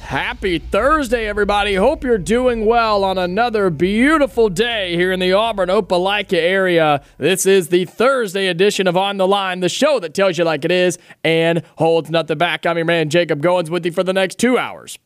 Happy Thursday, everybody. Hope you're doing well on another beautiful day here in the Auburn Opelika area. This is the Thursday edition of On the Line, the show that tells you like it is and holds nothing back. I'm your man, Jacob Goins, with you for the next 2 hours.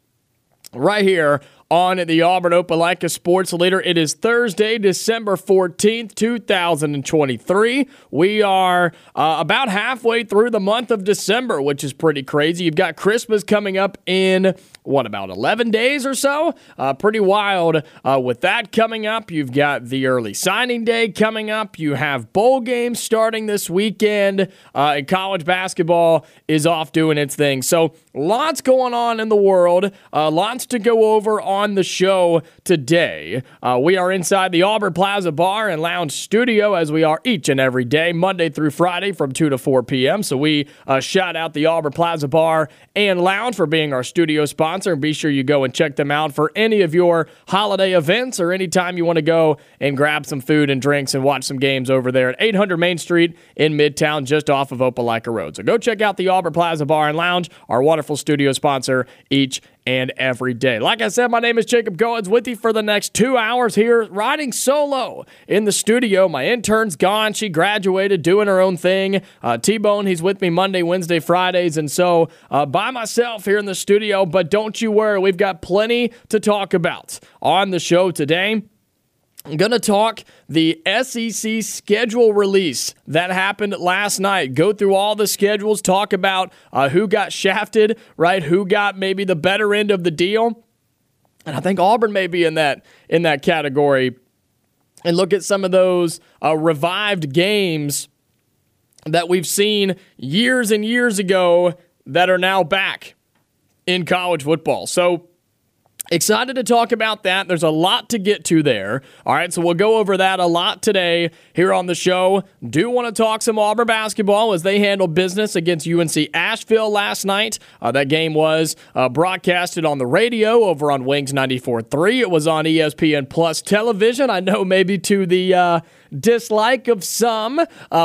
Right here on the Auburn Opelika Sports Leader. It is Thursday, December 14th, 2023. We are about halfway through the month of December, which is pretty crazy. You've got Christmas coming up in, about 11 days or so? Pretty wild with that coming up. You've got the early signing day coming up. You have bowl games starting this weekend. And college basketball is off doing its thing. So lots going on in the world. Lots to go over on the show today. We are inside the Auburn Plaza Bar and Lounge studio as we are each and every day, Monday through Friday from 2 to 4 p.m. So we shout out the Auburn Plaza Bar and Lounge for being our studio sponsor. And be sure you go and check them out for any of your holiday events or any time you want to go and grab some food and drinks and watch some games over there at 800 Main Street in Midtown, just off of Opelika Road. So go check out the Auburn Plaza Bar and Lounge, our wonderful studio sponsor, each and every day. Like I said, my name is Jacob Goins with you for the next 2 hours here, riding solo in the studio. My intern's gone. She graduated, doing her own thing. T-Bone, he's with me Monday, Wednesday, Fridays, and so by myself here in the studio. But don't you worry, we've got plenty to talk about on the show today. I'm going to talk the SEC schedule release that happened last night. Go through all the schedules, talk about who got shafted, right? Who got maybe the better end of the deal. And I think Auburn may be in that category. And look at some of those revived games that we've seen years and years ago that are now back in college football. So, excited to talk about that. There's a lot to get to there. All right, so we'll go over that a lot today here on the show. Do want to talk some Auburn basketball as they handle business against UNC Asheville last night. That game was broadcasted on the radio over on Wings 94.3. It was on ESPN Plus television. I know maybe to the dislike of some.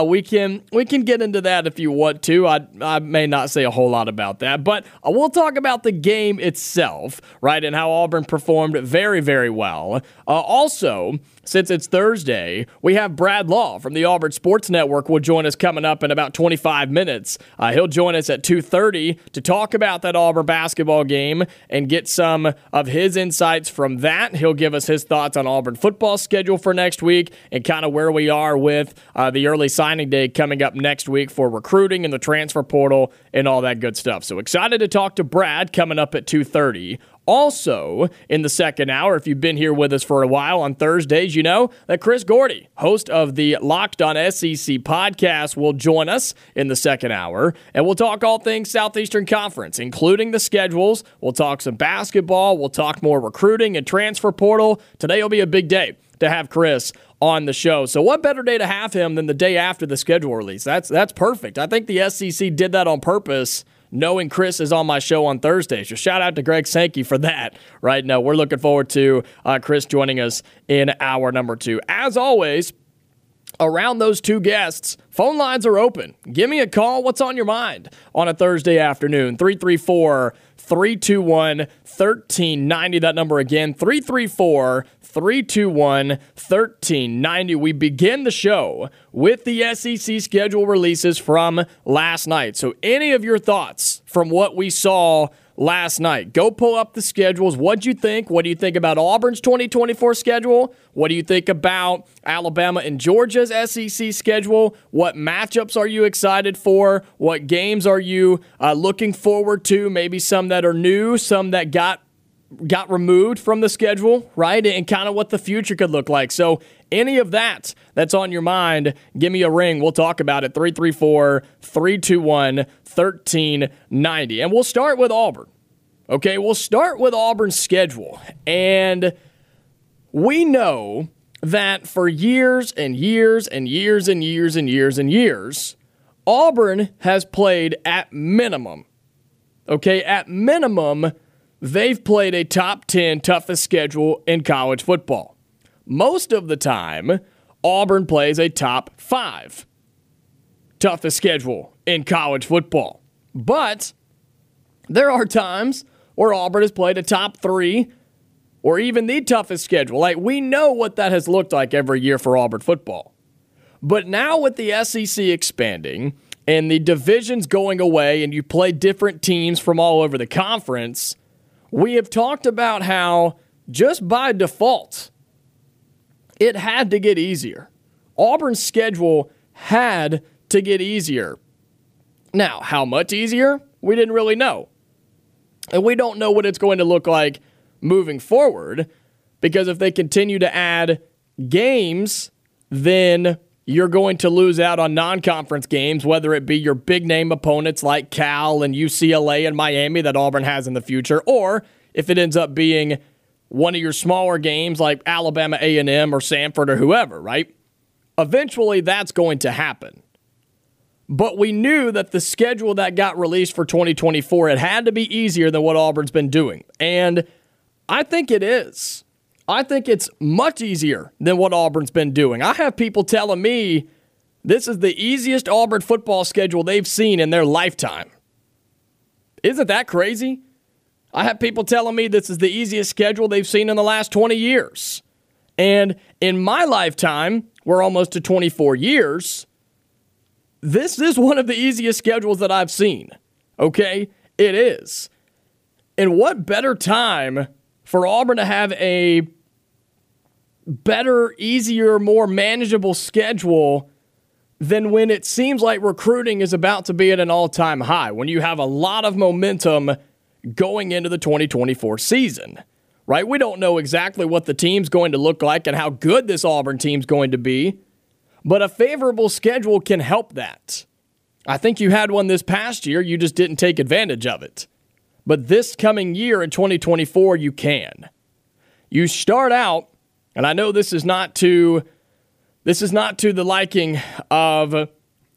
We can get into that if you want to. I may not say a whole lot about that, but we'll talk about the game itself, right, and how Auburn performed very, very well. Also, since it's Thursday, we have Brad Law from the Auburn Sports Network will join us coming up in about 25 minutes. He'll join us at 2:30 to talk about that Auburn basketball game and get some of his insights from that. He'll give us his thoughts on Auburn football schedule for next week and kind of where we are with the early signing day coming up next week for recruiting and the transfer portal and all that good stuff. So excited to talk to Brad coming up at 2:30. Also, in the second hour, if you've been here with us for a while on Thursdays, you know that Chris Gordy, host of the Locked On SEC Podcast, will join us in the second hour, and we'll talk all things Southeastern Conference, including the schedules. We'll talk some basketball. We'll talk more recruiting and transfer portal. Today will be a big day to have Chris on the show. So what better day to have him than the day after the schedule release? That's perfect. I think the SEC did that on purpose, knowing Chris is on my show on Thursday. So shout out to Greg Sankey for that. Right now, we're looking forward to Chris joining us in hour number two. As always, around those two guests, phone lines are open. Give me a call. What's on your mind on a Thursday afternoon? 334-321-1390. That number again, 334-321-1390. We begin the show with the SEC schedule releases from last night. So any of your thoughts from what we saw last night. Go pull up the schedules. What'd you think? What do you think about Auburn's 2024 schedule? What do you think about Alabama and Georgia's SEC schedule? What matchups are you excited for? What games are you looking forward to? Maybe some that are new, some that got removed from the schedule, right? And kind of what the future could look like. So any of that that's on your mind, give me a ring. We'll talk about it. 334-321-1390. And we'll start with Auburn. Okay, we'll start with Auburn's schedule. And we know that for years, Auburn has played at minimum. Okay, at minimum, they've played a top 10 toughest schedule in college football. Most of the time, Auburn plays a top 5 toughest schedule in college football. But there are times where Auburn has played a top 3 or even the toughest schedule. Like, we know what that has looked like every year for Auburn football. But now with the SEC expanding and the divisions going away and you play different teams from all over the conference, we have talked about how, just by default, it had to get easier. Auburn's schedule had to get easier. Now, how much easier? We didn't really know. And we don't know what it's going to look like moving forward, because if they continue to add games, then you're going to lose out on non-conference games, whether it be your big-name opponents like Cal and UCLA and Miami that Auburn has in the future, or if it ends up being one of your smaller games like Alabama A&M or Samford or whoever, right? Eventually, that's going to happen. But we knew that the schedule that got released for 2024, it had to be easier than what Auburn's been doing. And I think it is. I think it's much easier than what Auburn's been doing. I have people telling me this is the easiest Auburn football schedule they've seen in their lifetime. Isn't that crazy? I have people telling me this is the easiest schedule they've seen in the last 20 years. And in my lifetime, we're almost to 24 years, this is one of the easiest schedules that I've seen. Okay? It is. And what better time for Auburn to have a better, easier, more manageable schedule than when it seems like recruiting is about to be at an all-time high, when you have a lot of momentum going into the 2024 season, right? We don't know exactly what the team's going to look like and how good this Auburn team's going to be, but a favorable schedule can help that. I think you had one this past year, you just didn't take advantage of it. But this coming year in 2024, you can. You start out, and I know this is not to the liking of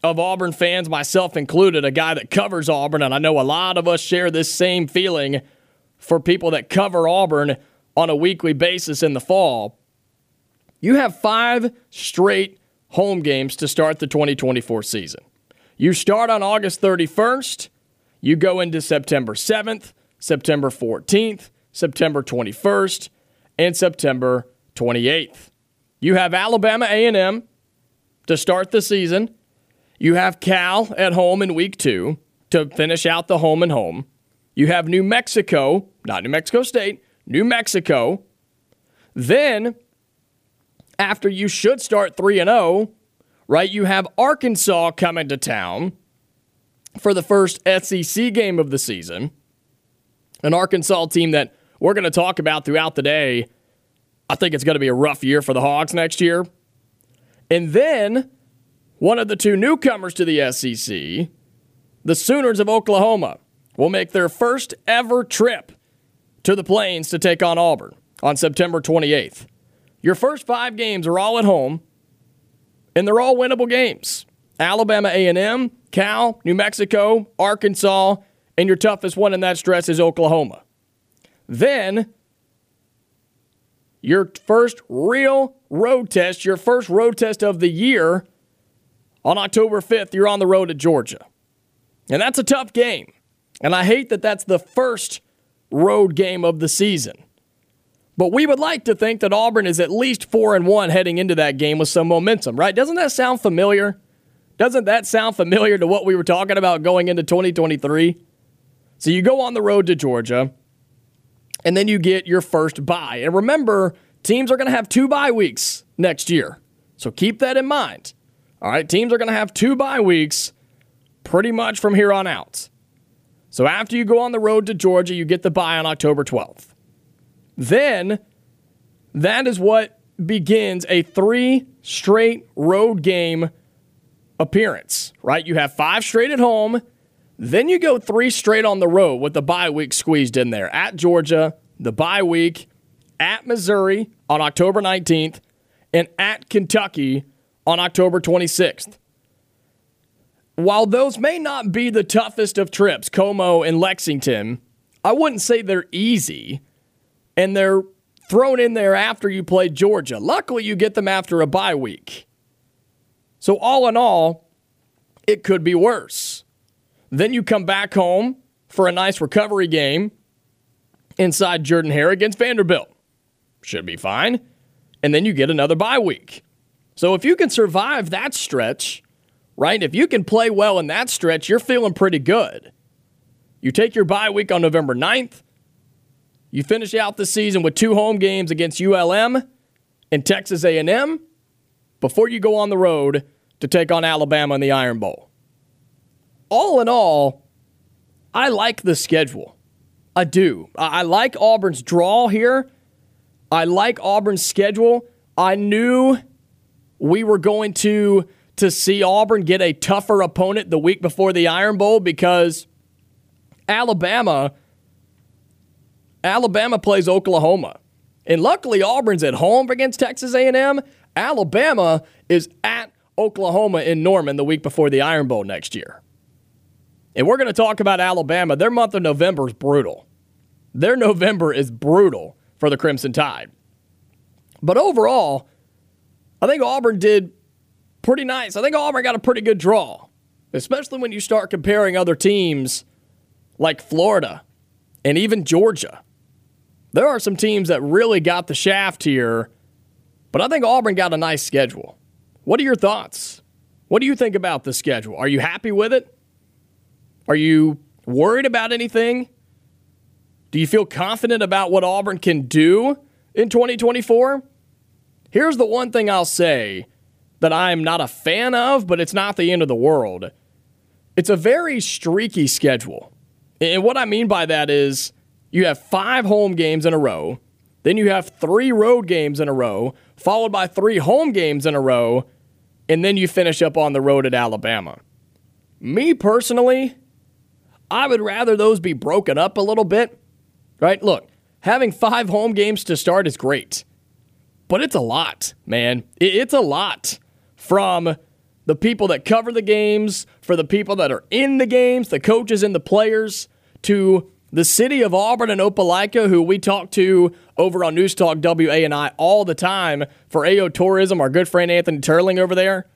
Auburn fans, myself included, a guy that covers Auburn, and I know a lot of us share this same feeling for people that cover Auburn on a weekly basis in the fall. You have 5 straight home games to start the 2024 season. You start on August 31st. You go into September 7th, September 14th, September 21st, and September 28th. You have Alabama A&M to start the season. You have Cal at home in week 2 to finish out the home and home. You have New Mexico, not New Mexico State, New Mexico. Then, after you should start 3-0, right, you have Arkansas coming to town for the first SEC game of the season. An Arkansas team that we're going to talk about throughout the day. I think it's going to be a rough year for the Hogs next year. And then, one of the 2 newcomers to the SEC, the Sooners of Oklahoma, will make their first ever trip to the Plains to take on Auburn on September 28th. Your first 5 games are all at home, and they're all winnable games. Alabama A&M, Cal, New Mexico, Arkansas, and your toughest one in that stretch is Oklahoma. Then, your first real road test, your first road test of the year, on October 5th, you're on the road at Georgia. And that's a tough game. And I hate that that's the first road game of the season. But we would like to think that Auburn is at least 4-1 heading into that game with some momentum, right? Doesn't that sound familiar? Doesn't that sound familiar to what we were talking about going into 2023? So you go on the road to Georgia, and then you get your first bye. And remember, teams are going to have 2 bye weeks next year. So keep that in mind. All right, teams are going to have 2 bye weeks pretty much from here on out. So after you go on the road to Georgia, you get the bye on October 12th. Then that is what begins a 3 straight road game appearance, right? You have 5 straight at home. Then you go 3 straight on the road with the bye week squeezed in there. At Georgia, the bye week, at Missouri on October 19th, and at Kentucky on October 26th. While those may not be the toughest of trips, Como and Lexington, I wouldn't say they're easy, and they're thrown in there after you play Georgia. Luckily, you get them after a bye week. So all in all, it could be worse. Then you come back home for a nice recovery game inside Jordan-Hare against Vanderbilt. Should be fine. And then you get another bye week. So if you can survive that stretch, right, if you can play well in that stretch, you're feeling pretty good. You take your bye week on November 9th. You finish out the season with 2 home games against ULM and Texas A&M before you go on the road to take on Alabama in the Iron Bowl. All in all, I like the schedule. I do. I like Auburn's draw here. I like Auburn's schedule. I knew we were going to see Auburn get a tougher opponent the week before the Iron Bowl because Alabama plays Oklahoma. And luckily, Auburn's at home against Texas A&M. Alabama is at Oklahoma in Norman the week before the Iron Bowl next year. And we're going to talk about Alabama. Their month of November is brutal. Their November is brutal for the Crimson Tide. But overall, I think Auburn did pretty nice. I think Auburn got a pretty good draw, especially when you start comparing other teams like Florida and even Georgia. There are some teams that really got the shaft here, but I think Auburn got a nice schedule. What are your thoughts? What do you think about the schedule? Are you happy with it? Are you worried about anything? Do you feel confident about what Auburn can do in 2024? Here's the one thing I'll say that I'm not a fan of, but it's not the end of the world. It's a very streaky schedule. And what I mean by that is you have 5 home games in a row, then you have 3 road games in a row, followed by 3 home games in a row, and then you finish up on the road at Alabama. Me personally, I would rather those be broken up a little bit, right? Look, having 5 home games to start is great, but it's a lot, man. It's a lot from the people that cover the games, for the people that are in the games, the coaches and the players, to the city of Auburn and Opelika, who we talk to over on News Talk WANI all the time for AO Tourism, our good friend Anthony Turling over there.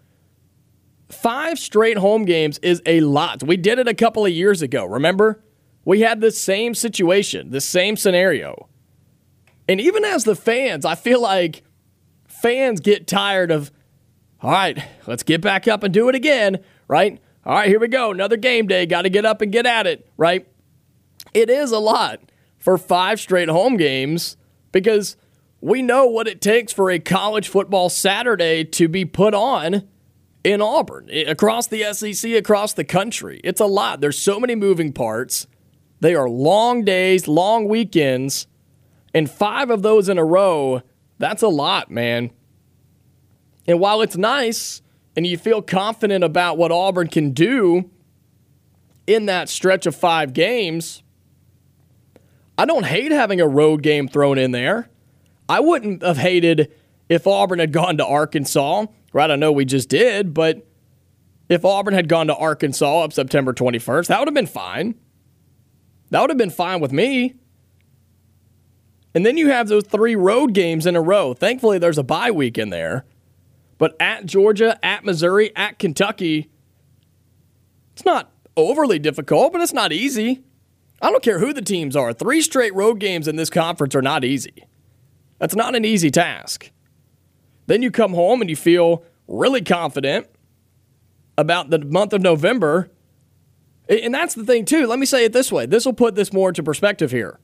5 straight home games is a lot. We did it a couple of years ago, remember? We had the same situation, the same scenario. And even as the fans, I feel like fans get tired of, all right, let's get back up and do it again, right? All right, here we go, another game day, got to get up and get at it, right? It is a lot for 5 straight home games because we know what it takes for a college football Saturday to be put on in Auburn, across the SEC, across the country. It's a lot. There's so many moving parts. They are long days, long weekends, and 5 of those in a row, that's a lot, man. And while it's nice and you feel confident about what Auburn can do in that stretch of 5 games, I don't hate having a road game thrown in there. I wouldn't have hated if Auburn had gone to Arkansas. Right, I know we just did, but if Auburn had gone to Arkansas up September 21st, that would have been fine. That would have been fine with me. And then you have those 3 road games in a row. Thankfully, there's a bye week in there. But at Georgia, at Missouri, at Kentucky, it's not overly difficult, but it's not easy. I don't care who the teams are. 3 straight road games in this conference are not easy. That's not an easy task. Then you come home and you feel really confident about the month of November, And that's the thing, too. Let me say it this way. This will put this more into perspective here.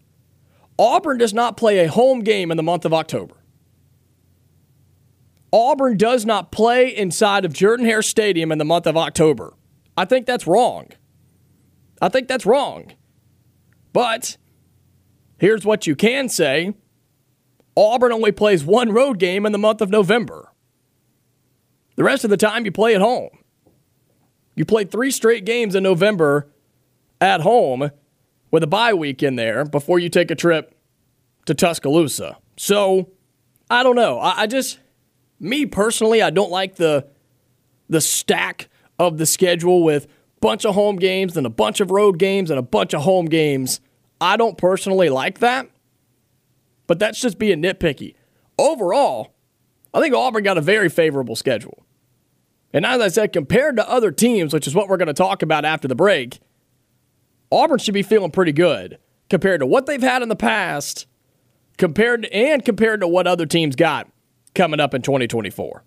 Auburn does not play a home game in the month of October. Auburn does not play inside of Jordan-Hare Stadium in the month of October. I think that's wrong. But here's what you can say. Auburn only plays one road game in the month of November. The rest of the time, you play at home. You played 3 straight games in November at home with a bye week in there before you take a trip to Tuscaloosa. So, I don't know. I just, me personally, I don't like the stack of the schedule with a bunch of home games and a bunch of road games and a bunch of home games. I don't personally like that, but that's just being nitpicky. Overall, I think Auburn got a very favorable schedule. And as I said, compared to other teams, which is what we're going to talk about after the break, Auburn should be feeling pretty good compared to what they've had in the past, compared to what other teams got coming up in 2024.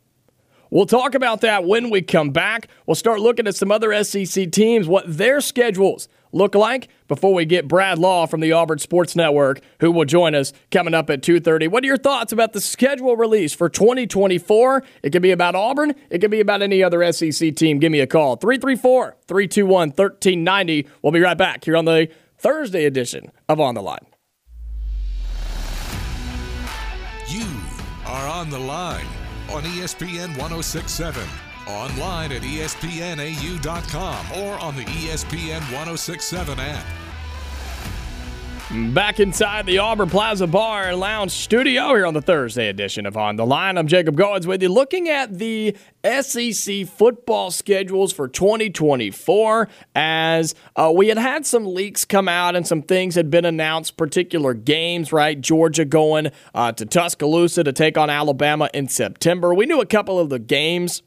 We'll talk about that when we come back. We'll start looking at some other SEC teams, what their schedules look like, before we get Brad Law from the Auburn Sports Network, who will join us coming up at 2:30. What are your thoughts about the schedule release for 2024? It could be about Auburn. It could be about any other SEC team. Give me a call. 334-321-1390. We'll be right back here on the Thursday edition of On the Line. You are On the Line on ESPN 1067. Online at ESPNAU.com or on the ESPN 1067 app. Back inside the Auburn Plaza Bar and Lounge studio here on the Thursday edition of On the Line. I'm Jacob Goins with you, looking at the SEC football schedules for 2024, as we had some leaks come out and some things had been announced, particular games, right? Georgia going to Tuscaloosa to take on Alabama in September. We knew a couple of the games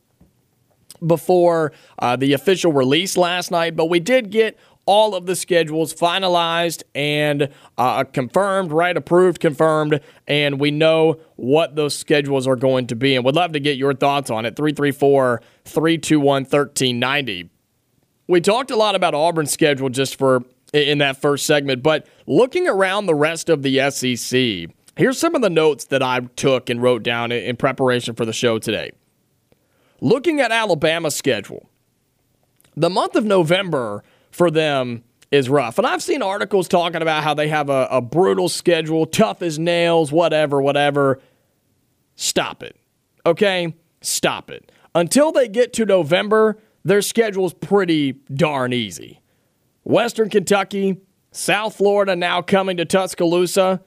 before the official release last night, but we did get all of the schedules finalized and confirmed, right? Approved, confirmed, and we know what those schedules are going to be, and would love to get your thoughts on it. 334-321-1390. We talked a lot about Auburn's schedule just for in that first segment, but looking around the rest of the SEC, here's some of the notes that I took and wrote down in preparation for the show today. Looking at Alabama's schedule, the month of November for them is rough. And I've seen articles talking about how they have a brutal schedule, tough as nails, whatever. Stop it. Okay? Stop it. Until they get to November, their schedule's pretty darn easy. Western Kentucky, South Florida now coming to Tuscaloosa.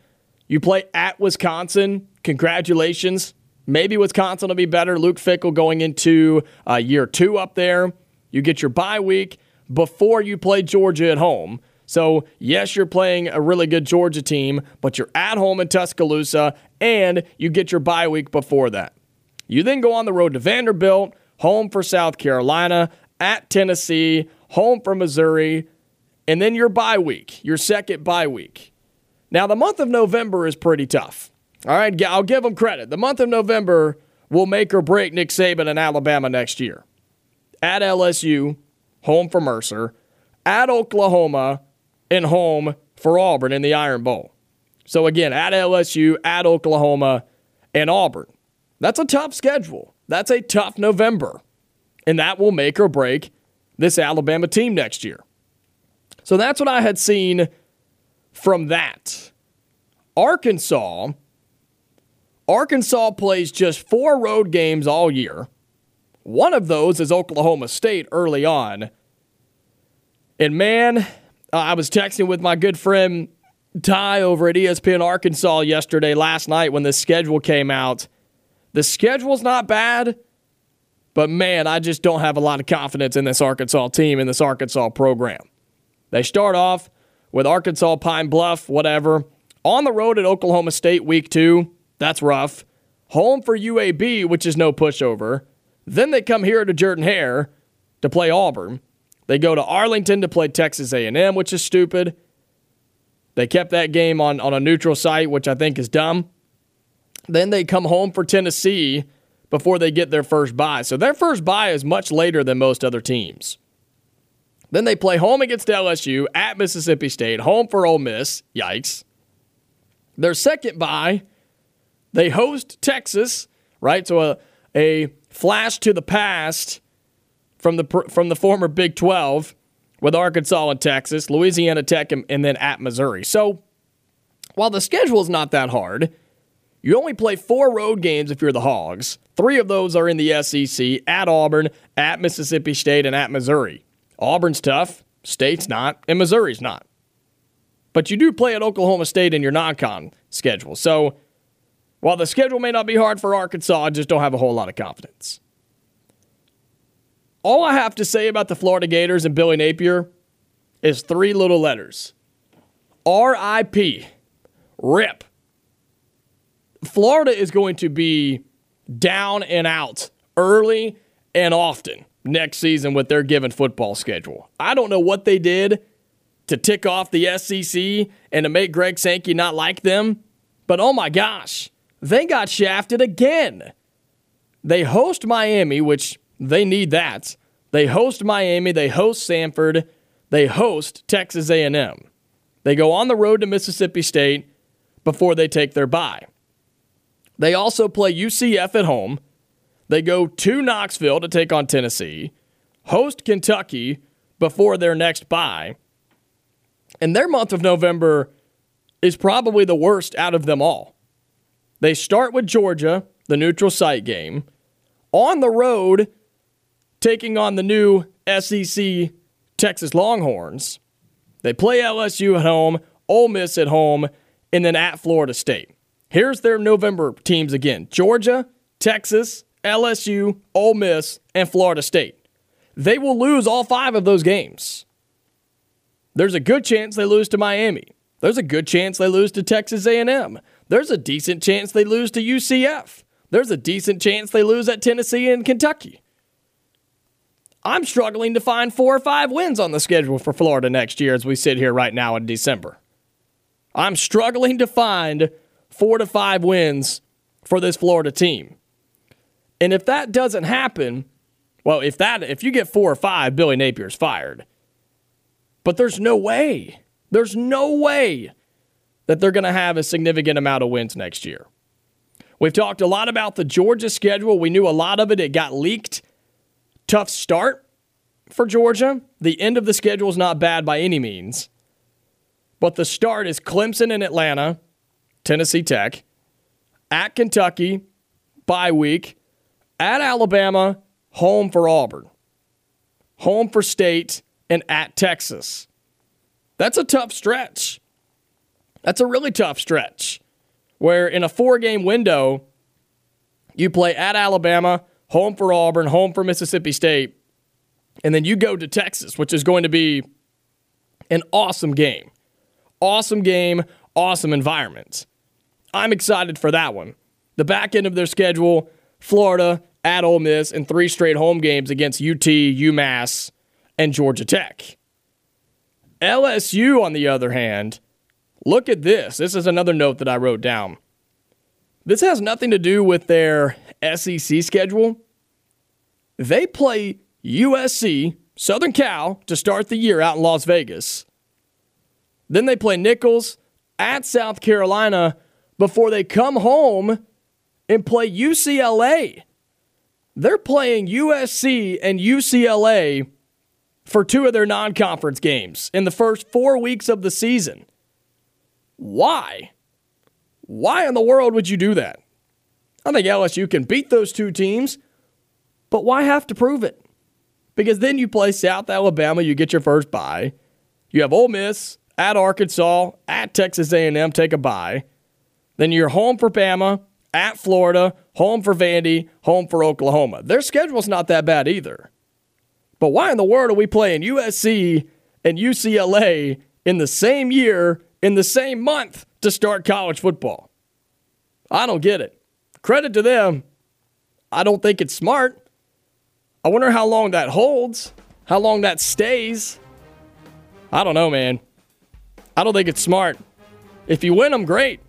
You play at Wisconsin. Congratulations. Maybe Wisconsin will be better. Luke Fickell going into year 2 up there. You get your bye week before you play Georgia at home. So, yes, you're playing a really good Georgia team, but you're at home in Tuscaloosa, and you get your bye week before that. You then go on the road to Vanderbilt, home for South Carolina, at Tennessee, home for Missouri, and then your bye week, your second bye week. Now, the month of November is pretty tough. All right, I'll give them credit. The month of November will make or break Nick Saban in Alabama next year. At LSU, home for Mercer. At Oklahoma, and home for Auburn in the Iron Bowl. So again, at LSU, at Oklahoma, and Auburn. That's a tough schedule. That's a tough November. And that will make or break this Alabama team next year. So that's what I had seen from that. Arkansas plays just 4 road games all year. One of those is Oklahoma State early on. And man, I was texting with my good friend Ty over at ESPN Arkansas last night when the schedule came out. The schedule's not bad, but man, I just don't have a lot of confidence in this Arkansas team, in this Arkansas program. They start off with Arkansas Pine Bluff, whatever. On the road at Oklahoma State week 2. That's rough. Home for UAB, which is no pushover. Then they come here to Jordan-Hare to play Auburn. They go to Arlington to play Texas A&M, which is stupid. They kept that game on a neutral site, which I think is dumb. Then they come home for Tennessee before they get their first bye. So their first bye is much later than most other teams. Then they play home against LSU, at Mississippi State, home for Ole Miss. Yikes. Their second bye, they host Texas, right? So a flash to the past from the former Big 12 with Arkansas and Texas, Louisiana Tech, and then at Missouri. So while the schedule is not that hard, you only play 4 road games if you're the Hogs. 3 of those are in the SEC, at Auburn, at Mississippi State, and at Missouri. Auburn's tough, State's not, and Missouri's not. But you do play at Oklahoma State in your non-con schedule. So while the schedule may not be hard for Arkansas, I just don't have a whole lot of confidence. All I have to say about the Florida Gators and Billy Napier is 3 little letters. R.I.P. Rip. Florida is going to be down and out early and often next season with their given football schedule. I don't know what they did to tick off the SEC and to make Greg Sankey not like them, but oh my gosh, they got shafted again. They host Miami, which they need that. They host Miami, they host Samford, they host Texas A&M. They go on the road to Mississippi State before they take their bye. They also play UCF at home. They go to Knoxville to take on Tennessee, host Kentucky before their next bye. And their month of November is probably the worst out of them all. They start with Georgia, the neutral site game, on the road, taking on the new SEC Texas Longhorns. They play LSU at home, Ole Miss at home, and then at Florida State. Here's their November teams again. Georgia, Texas, LSU, Ole Miss, and Florida State. They will lose all 5 of those games. There's a good chance they lose to Miami. There's a good chance they lose to Texas A&M. There's a decent chance they lose to UCF. There's a decent chance they lose at Tennessee and Kentucky. I'm struggling to find 4 or 5 wins on the schedule for Florida next year as we sit here right now in December. I'm struggling to find 4 to 5 wins for this Florida team. And if that doesn't happen, well, if you get 4 or 5, Billy Napier's fired. But there's no way that they're going to have a significant amount of wins next year. We've talked a lot about the Georgia schedule. We knew a lot of it. It got leaked. Tough start for Georgia. The end of the schedule is not bad by any means. But the start is Clemson and Atlanta, Tennessee Tech, at Kentucky, bye week, at Alabama, home for Auburn, home for State, and at Texas. That's a tough stretch. That's a really tough stretch, where in a 4-game window, you play at Alabama, home for Auburn, home for Mississippi State, and then you go to Texas, which is going to be an awesome game. Awesome game, awesome environment. I'm excited for that one. The back end of their schedule, Florida at Ole Miss and 3 straight home games against UT, UMass, and Georgia Tech. LSU, on the other hand, look at this. This is another note that I wrote down. This has nothing to do with their SEC schedule. They play USC, Southern Cal, to start the year out in Las Vegas. Then they play Nichols at South Carolina before they come home and play UCLA. They're playing USC and UCLA for 2 of their non-conference games in the first 4 weeks of the season. Why? Why in the world would you do that? I think LSU can beat those 2 teams, but why have to prove it? Because then you play South Alabama, you get your first bye. You have Ole Miss at Arkansas, at Texas A&M, take a bye. Then you're home for Bama, at Florida, home for Vandy, home for Oklahoma. Their schedule's not that bad either. But why in the world are we playing USC and UCLA in the same year, in the same month to start college football? I don't get it. Credit to them. I don't think it's smart. I wonder how long that holds, how long that stays. I don't know, man. I don't think it's smart. If you win them, great.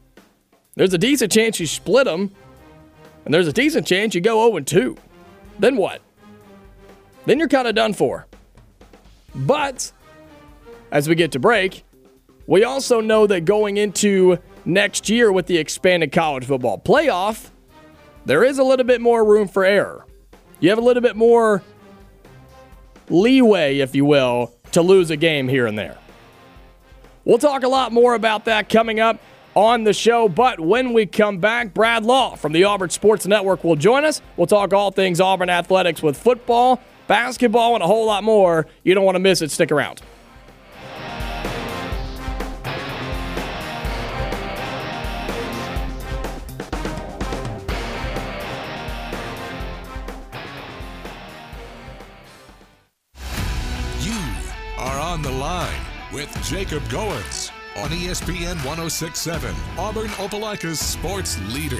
There's a decent chance you split them, and there's a decent chance you go 0-2. Then what? Then you're kind of done for. But as we get to break, we also know that going into next year with the expanded college football playoff, there is a little bit more room for error. You have a little bit more leeway, if you will, to lose a game here and there. We'll talk a lot more about that coming up on the show, but when we come back, Brad Law from the Auburn Sports Network will join us. We'll talk all things Auburn athletics with football, basketball, and a whole lot more. You don't want to miss it. Stick around. You are on the line with Jacob Goins on ESPN 1067, Auburn Opelika's sports leader.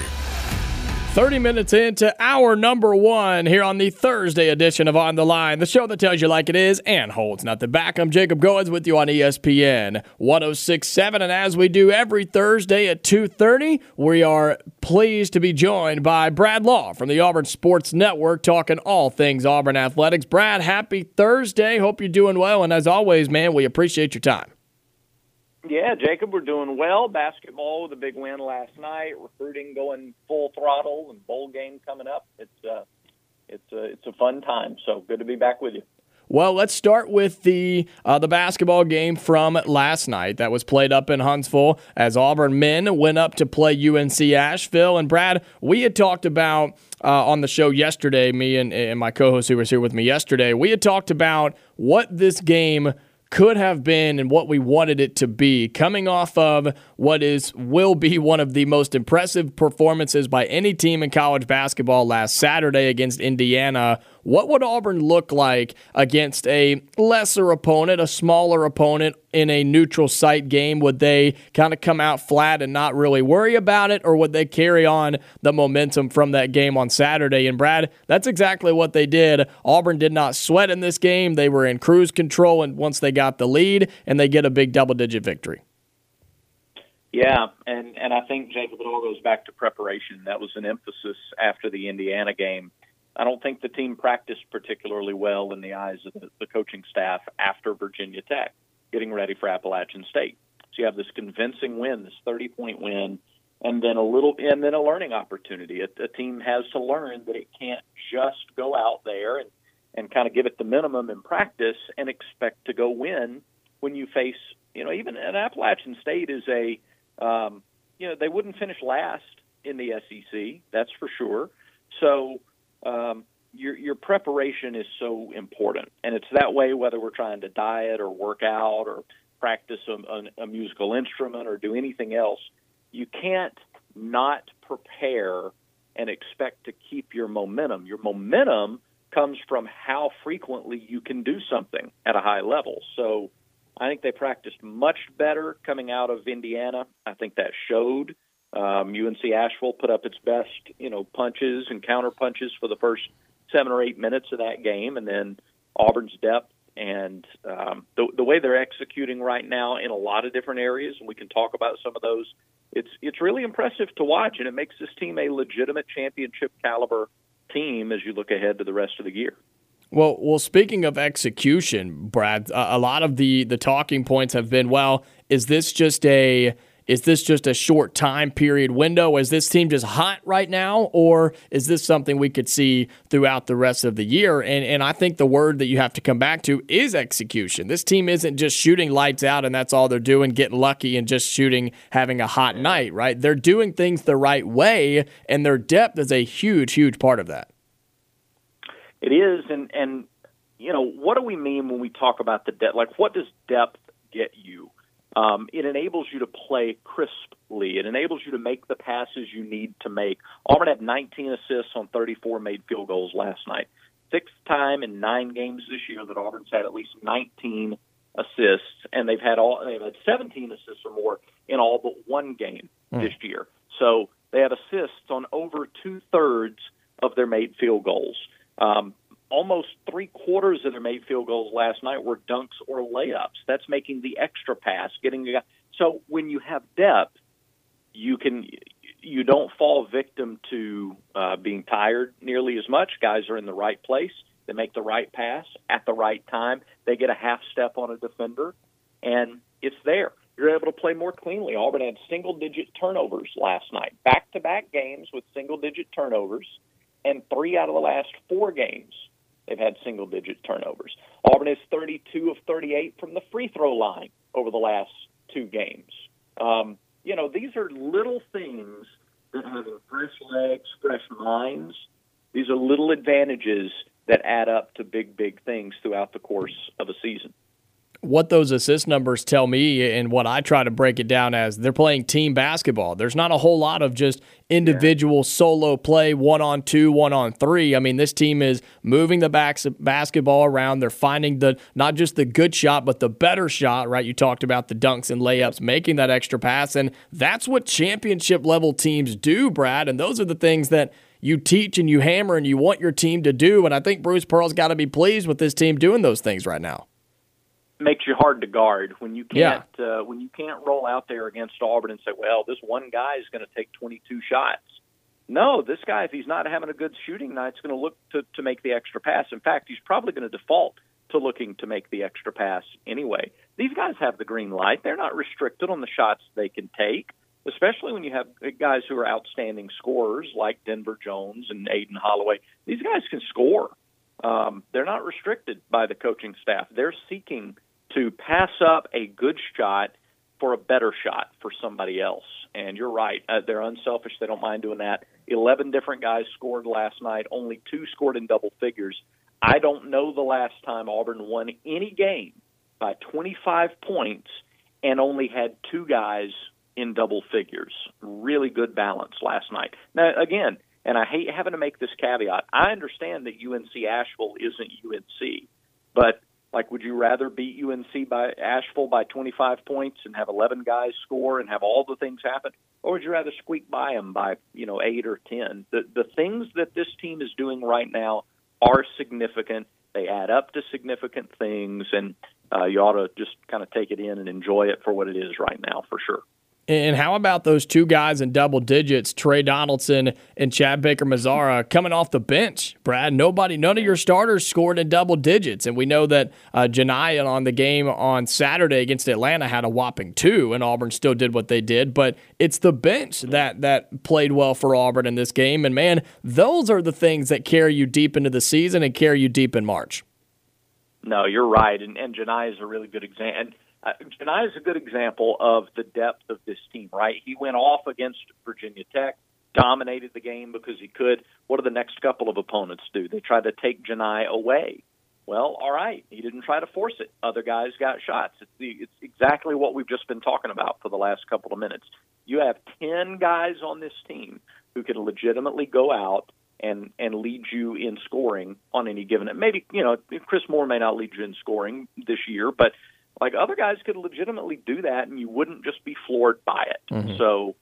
30 minutes into hour number one here on the Thursday edition of On the Line, the show that tells you like it is and holds nothing back. I'm Jacob Goins with you on ESPN 1067, and as we do every Thursday at 2:30, we are pleased to be joined by Brad Law from the Auburn Sports Network talking all things Auburn athletics. Brad, happy Thursday. Hope you're doing well, and as always, man, we appreciate your time. Yeah, Jacob, we're doing well. Basketball with a big win last night. Recruiting going full throttle, and bowl game coming up. It's a fun time. So good to be back with you. Well, let's start with the basketball game from last night that was played up in Huntsville as Auburn men went up to play UNC Asheville. And Brad, we had talked about on the show yesterday, me and my co-host who was here with me yesterday, we had talked about what this game could have been and what we wanted it to be, coming off of what will be one of the most impressive performances by any team in college basketball last Saturday against Indiana. What would Auburn look like against a lesser opponent, a smaller opponent in a neutral site game? Would they kind of come out flat and not really worry about it, or would they carry on the momentum from that game on Saturday? And Brad, that's exactly what they did. Auburn did not sweat in this game. They were in cruise control, and once they got the lead, and they get a big double-digit victory. Yeah, and I think, Jacob, it all goes back to preparation. That was an emphasis after the Indiana game. I don't think the team practiced particularly well in the eyes of the coaching staff after Virginia Tech, getting ready for Appalachian State. So you have this convincing win, this 30-point win, and then a learning opportunity. A team has to learn that it can't just go out there and kind of give it the minimum in practice and expect to go win when you face, even an Appalachian State is they wouldn't finish last in the SEC, that's for sure. So your preparation is so important, and it's that way whether we're trying to diet or work out or practice a musical instrument or do anything else. You can't not prepare and expect to keep your momentum. Your momentum comes from how frequently you can do something at a high level. So I think they practiced much better coming out of Indiana. I think that showed. UNC Asheville put up its best, punches and counter punches for the first 7 or 8 minutes of that game, and then Auburn's depth and the way they're executing right now in a lot of different areas, and we can talk about some of those. It's really impressive to watch, and it makes this team a legitimate championship caliber team as you look ahead to the rest of the year. Well, speaking of execution, Brad, a lot of the talking points have been, is this just a short time period window? Is this team just hot right now, or is this something we could see throughout the rest of the year? And I think the word that you have to come back to is execution. This team isn't just shooting lights out and that's all they're doing, getting lucky and just shooting, having a hot night, right? They're doing things the right way, and their depth is a huge, huge part of that. It is, and what do we mean when we talk about the depth? Like, what does depth get you? It enables you to play crisply. It enables you to make the passes you need to make. Auburn had 19 assists on 34 made field goals last night. Sixth time in 9 games this year that Auburn's had at least 19 assists, and they've had 17 assists or more in all but one game this year. So they had assists on over 2/3 of their made field goals. Almost 3/4 of their made field goals last night were dunks or layups. That's making the extra pass, getting the guy. So when you have depth, you don't fall victim to being tired nearly as much. Guys are in the right place. They make the right pass at the right time. They get a half step on a defender, and it's there. You're able to play more cleanly. Auburn had single-digit turnovers last night. Back-to-back games with single-digit turnovers, and 3 out of the last 4 games they've had single-digit turnovers. Auburn is 32 of 38 from the free-throw line over the last 2 games. You know, these are little things that have fresh legs, fresh minds. These are little advantages that add up to big, big things throughout the course of a season. What those assist numbers tell me and what I try to break it down as, they're playing team basketball. There's not a whole lot of just individual solo play, 1-on-2, 1-on-3. I mean, this team is moving the basketball around. They're finding the not just the good shot, but the better shot, right? You talked about the dunks and layups, making that extra pass, and that's what championship-level teams do, Brad, and those are the things that you teach and you hammer and you want your team to do, and I think Bruce Pearl's got to be pleased with this team doing those things right now. Makes you hard to guard when you can't when you can't roll out there against Auburn and say, well, this one guy is going to take 22 shots. No, this guy, if he's not having a good shooting night, is going to look to make the extra pass. In fact, he's probably going to default to looking to make the extra pass anyway. These guys have the green light. They're not restricted on the shots they can take, especially when you have guys who are outstanding scorers like Denver Jones and Aden Holloway. These guys can score. They're not restricted by the coaching staff. They're seeking to pass up a good shot for a better shot for somebody else. And you're right, they're unselfish. They don't mind doing that. 11 different guys scored last night. Only 2 scored in double figures. I don't know the last time Auburn won any game by 25 points and only had 2 guys in double figures. Really good balance last night. Now, again, and I hate having to make this caveat, I understand that UNC Asheville isn't UNC, but like, would you rather beat UNC by Asheville by 25 points and have 11 guys score and have all the things happen, or would you rather squeak by them by 8 or 10? The things that this team is doing right now are significant. They add up to significant things, and you ought to just kind of take it in and enjoy it for what it is right now, for sure. And how about those 2 guys in double digits, Trey Donaldson and Chad Baker-Mazzara, coming off the bench, Brad? None of your starters scored in double digits. And we know that Janiah on the game on Saturday against Atlanta had a whopping 2, and Auburn still did what they did. But it's the bench that played well for Auburn in this game. And, man, those are the things that carry you deep into the season and carry you deep in March. No, you're right. And Janiah is a really good example. Janiah is a good example of the depth of this team, right? He went off against Virginia Tech, dominated the game because he could. What do the next couple of opponents do? They try to take Janiah away. Well, all right, he didn't try to force it. Other guys got shots. It's exactly what we've just been talking about for the last couple of minutes. You have 10 guys on this team who can legitimately go out and lead you in scoring on any given. Maybe, Chris Moore may not lead you in scoring this year, but like, other guys could legitimately do that, and you wouldn't just be floored by it. Mm-hmm. So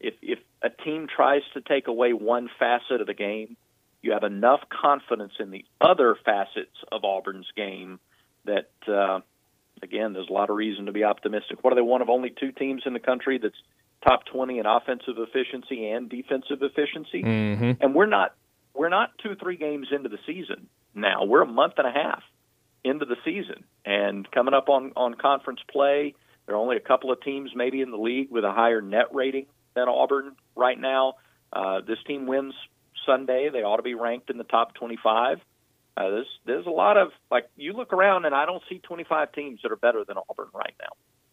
if a team tries to take away one facet of the game, you have enough confidence in the other facets of Auburn's game that, again, there's a lot of reason to be optimistic. What are they, one of only 2 teams in the country that's top 20 in offensive efficiency and defensive efficiency? Mm-hmm. And we're not 2-3 games into the season now. We're a month and a half into the season, and coming up on conference play, there are only a couple of teams maybe in the league with a higher net rating than Auburn right now. This team wins Sunday, they ought to be ranked in the top 25. There's a lot of, you look around and I don't see 25 teams that are better than Auburn right now.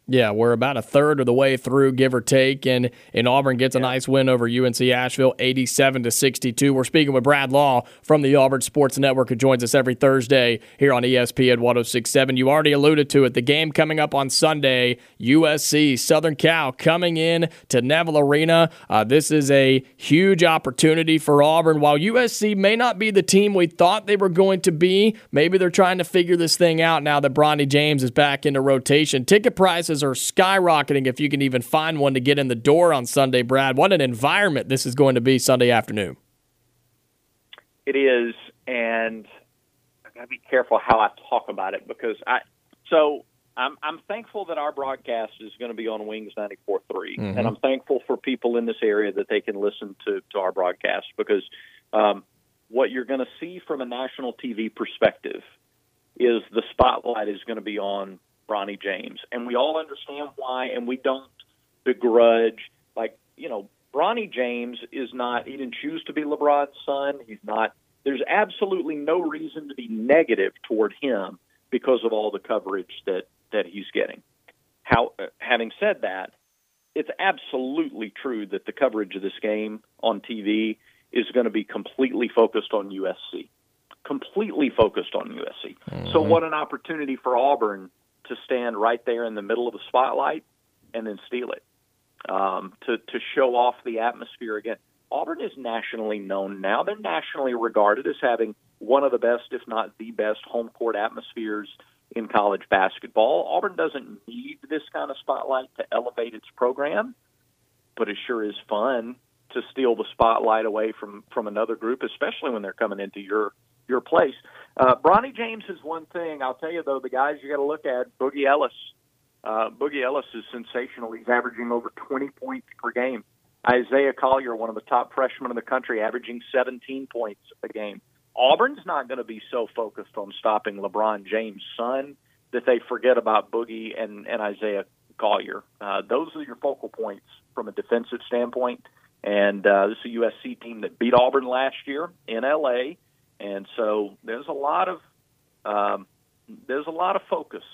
Yeah, we're about a third of the way through, give or take, and Auburn gets a nice win over UNC Asheville, 87-62. We're speaking with Brad Law from the Auburn Sports Network, who joins us every Thursday here on ESPN 1067. You already alluded to it. The game coming up on Sunday, USC, Southern Cal, coming in to Neville Arena. This is a huge opportunity for Auburn. While USC may not be the team we thought they were going to be, maybe they're trying to figure this thing out now that Bronny James is back into rotation. Ticket prices are skyrocketing if you can even find one to get in the door on Sunday, Brad. What an environment this is going to be Sunday afternoon. It is, and I've got to be careful how I talk about it because I'm thankful that our broadcast is going to be on Wings 94.3, mm-hmm. and I'm thankful for people in this area that they can listen to our broadcast because what you're going to see from a national TV perspective is the spotlight is going to be on Bronny James. And we all understand why, and we don't begrudge. Like, you know, Bronny James is not, he didn't choose to be LeBron's son. He's not, there's absolutely no reason to be negative toward him because of all the coverage that he's getting. Having said that, it's absolutely true that the coverage of this game on TV is going to be completely focused on USC. Completely focused on USC. Mm-hmm. So what an opportunity for Auburn to stand right there in the middle of the spotlight and then steal it, to show off the atmosphere again. Auburn is nationally known now. They're nationally regarded as having one of the best, if not the best, home court atmospheres in college basketball. Auburn doesn't need this kind of spotlight to elevate its program, but it sure is fun to steal the spotlight away from another group, especially when they're coming into your place. Bronny James is one thing. I'll tell you, though, the guys you got to look at, Boogie Ellis. Boogie Ellis is sensational. He's averaging over 20 points per game. Isaiah Collier, one of the top freshmen in the country, averaging 17 points a game. Auburn's not going to be so focused on stopping LeBron James' son that they forget about Boogie and Isaiah Collier. Those are your focal points from a defensive standpoint. And this is a USC team that beat Auburn last year in L.A., and so there's a lot of focus.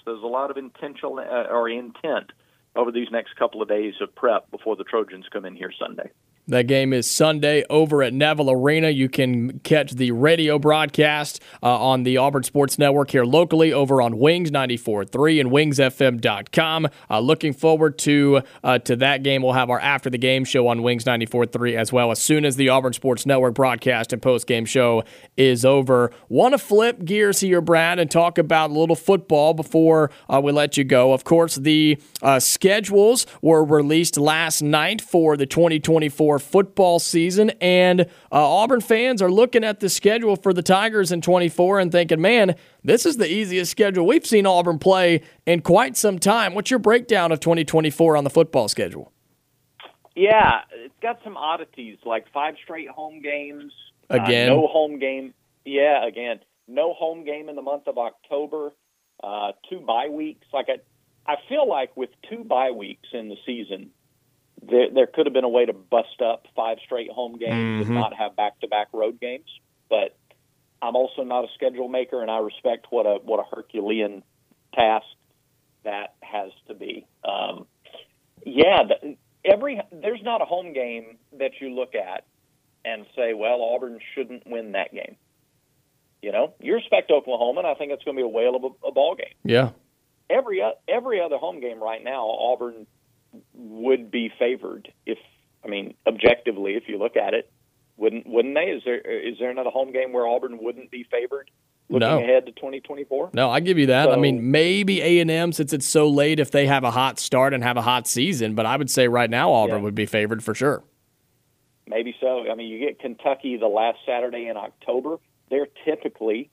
There's a lot of intentional or intent over these next couple of days of prep before the Trojans come in here Sunday. That game is Sunday over at Neville Arena. You can catch the radio broadcast on the Auburn Sports Network here locally over on Wings 94.3 and wingsfm.com. Looking forward to that game. We'll have our After the Game show on Wings 94.3 as well as soon as the Auburn Sports Network broadcast and post-game show is over. Want to flip gears here, Brad, and talk about a little football before we let you go. Of course, the schedules were released last night for the 2024 football season, and Auburn fans are looking at the schedule for the Tigers in 24 and thinking, man, this is the easiest schedule we've seen Auburn play in quite some time. What's your breakdown of 2024 on the football schedule? Yeah, it's got some oddities, like 5 straight home games. Again? No home game. Yeah, again. No home game in the month of October. 2 bye weeks. Like I feel like with 2 bye weeks in the season, there could have been a way to bust up 5 straight home games and not have back-to-back road games. But I'm also not a schedule maker, and I respect what a Herculean task that has to be. There's not a home game that you look at and say, well, Auburn shouldn't win that game. You know, you respect Oklahoma, and I think it's going to be a whale of a ball game. Yeah. Every other home game right now, Auburn would be favored objectively, if you look at it, wouldn't they? Is there another home game where Auburn wouldn't be favored ahead to 2024? No, I give you that. So, maybe A&M, since it's so late, if they have a hot start and have a hot season, but I would say right now Auburn would be favored for sure. Maybe so. I mean, you get Kentucky the last Saturday in October. They're typically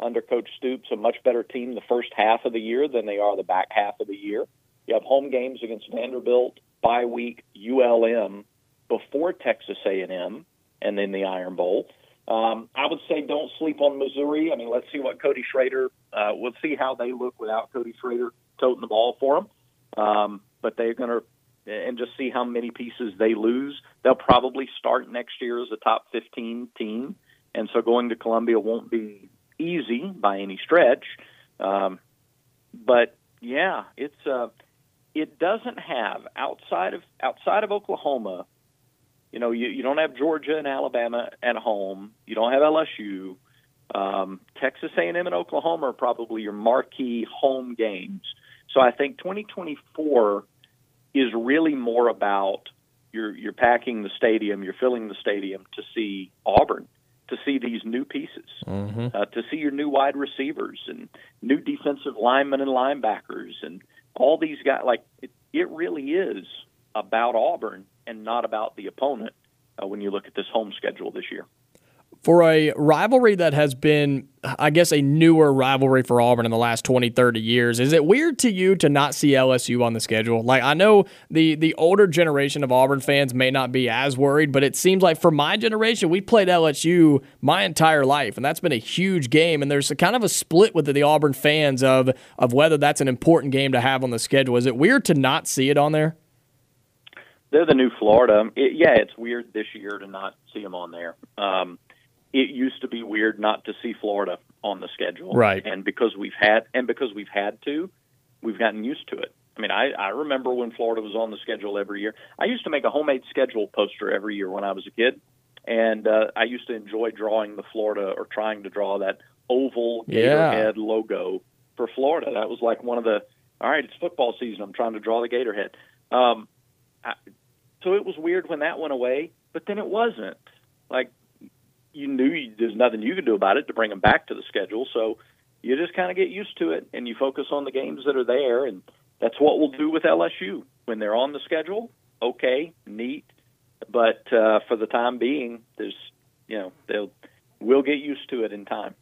under Coach Stoops a much better team the first half of the year than they are the back half of the year. You have home games against Vanderbilt, bye week, ULM, before Texas A&M, and then the Iron Bowl. I would say don't sleep on Missouri. I mean, let's see what Cody Schrader we'll see how they look without Cody Schrader toting the ball for them. But they're going to – and just see how many pieces they lose. They'll probably start next year as a top 15 team, and so going to Columbia won't be easy by any stretch. But, yeah, it's – it doesn't have, outside of Oklahoma, you know, you don't have Georgia and Alabama at home. You don't have LSU. Texas A&M and Oklahoma are probably your marquee home games. So I think 2024 is really more about you're packing the stadium, you're filling the stadium to see Auburn, to see these new pieces, to see your new wide receivers and new defensive linemen and linebackers and all these guys. Like it really is about Auburn and not about the opponent when you look at this home schedule this year. for a rivalry that has been, I guess, a newer rivalry for Auburn in the last 20, 30 years. Is it weird to you to not see LSU on the schedule? Like, I know the older generation of Auburn fans may not be as worried, but it seems like for my generation, we played LSU my entire life, and that's been a huge game. And there's a kind of a split with the Auburn fans of whether that's an important game to have on the schedule. Is it weird to not see it on there? They're the new Florida. It's weird this year to not see them on there. It used to be weird not to see Florida on the schedule, right? And because we've had to, we've gotten used to it. I mean, I remember when Florida was on the schedule every year. I used to make a homemade schedule poster every year when I was a kid, and I used to enjoy drawing the Florida or trying to draw that oval Gatorhead logo for Florida. That was like one of the, all right, it's football season. I'm trying to draw the Gatorhead. So it was weird when that went away, but then it wasn't like. You knew there's nothing you could do about it to bring them back to the schedule, so you just kind of get used to it, and you focus on the games that are there, and that's what we'll do with LSU. When they're on the schedule, okay, neat, but for the time being, there's, you know, we'll get used to it in time.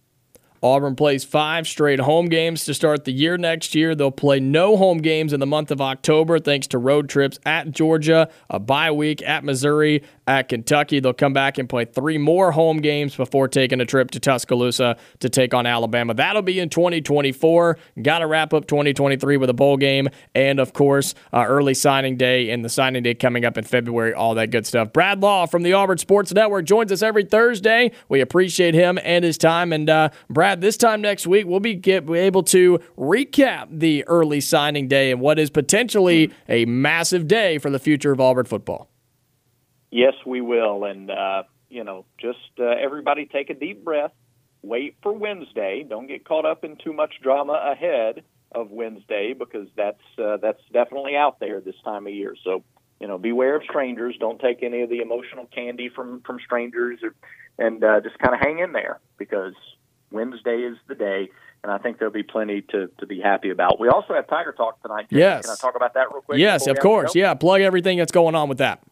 Auburn plays 5 straight home games to start the year next year. They'll play no home games in the month of October thanks to road trips at Georgia, a bye week at Missouri, at Kentucky. They'll come back and play 3 more home games before taking a trip to Tuscaloosa to take on Alabama. That'll be in 2024. Got to wrap up 2023 with a bowl game and, of course, early signing day and the signing day coming up in February, all that good stuff. Brad Law from the Auburn Sports Network joins us every Thursday. We appreciate him and his time. And Brad, this time next week, we'll be able to recap the early signing day and what is potentially a massive day for the future of Auburn football. Yes, we will. And, everybody take a deep breath. Wait for Wednesday. Don't get caught up in too much drama ahead of Wednesday because that's definitely out there this time of year. So, beware of strangers. Don't take any of the emotional candy from strangers and just kind of hang in there because Wednesday is the day, and I think there'll be plenty to be happy about. We also have Tiger Talk tonight. Yes. Can I talk about that real quick? Yes, of course. Yeah, plug everything that's going on with that.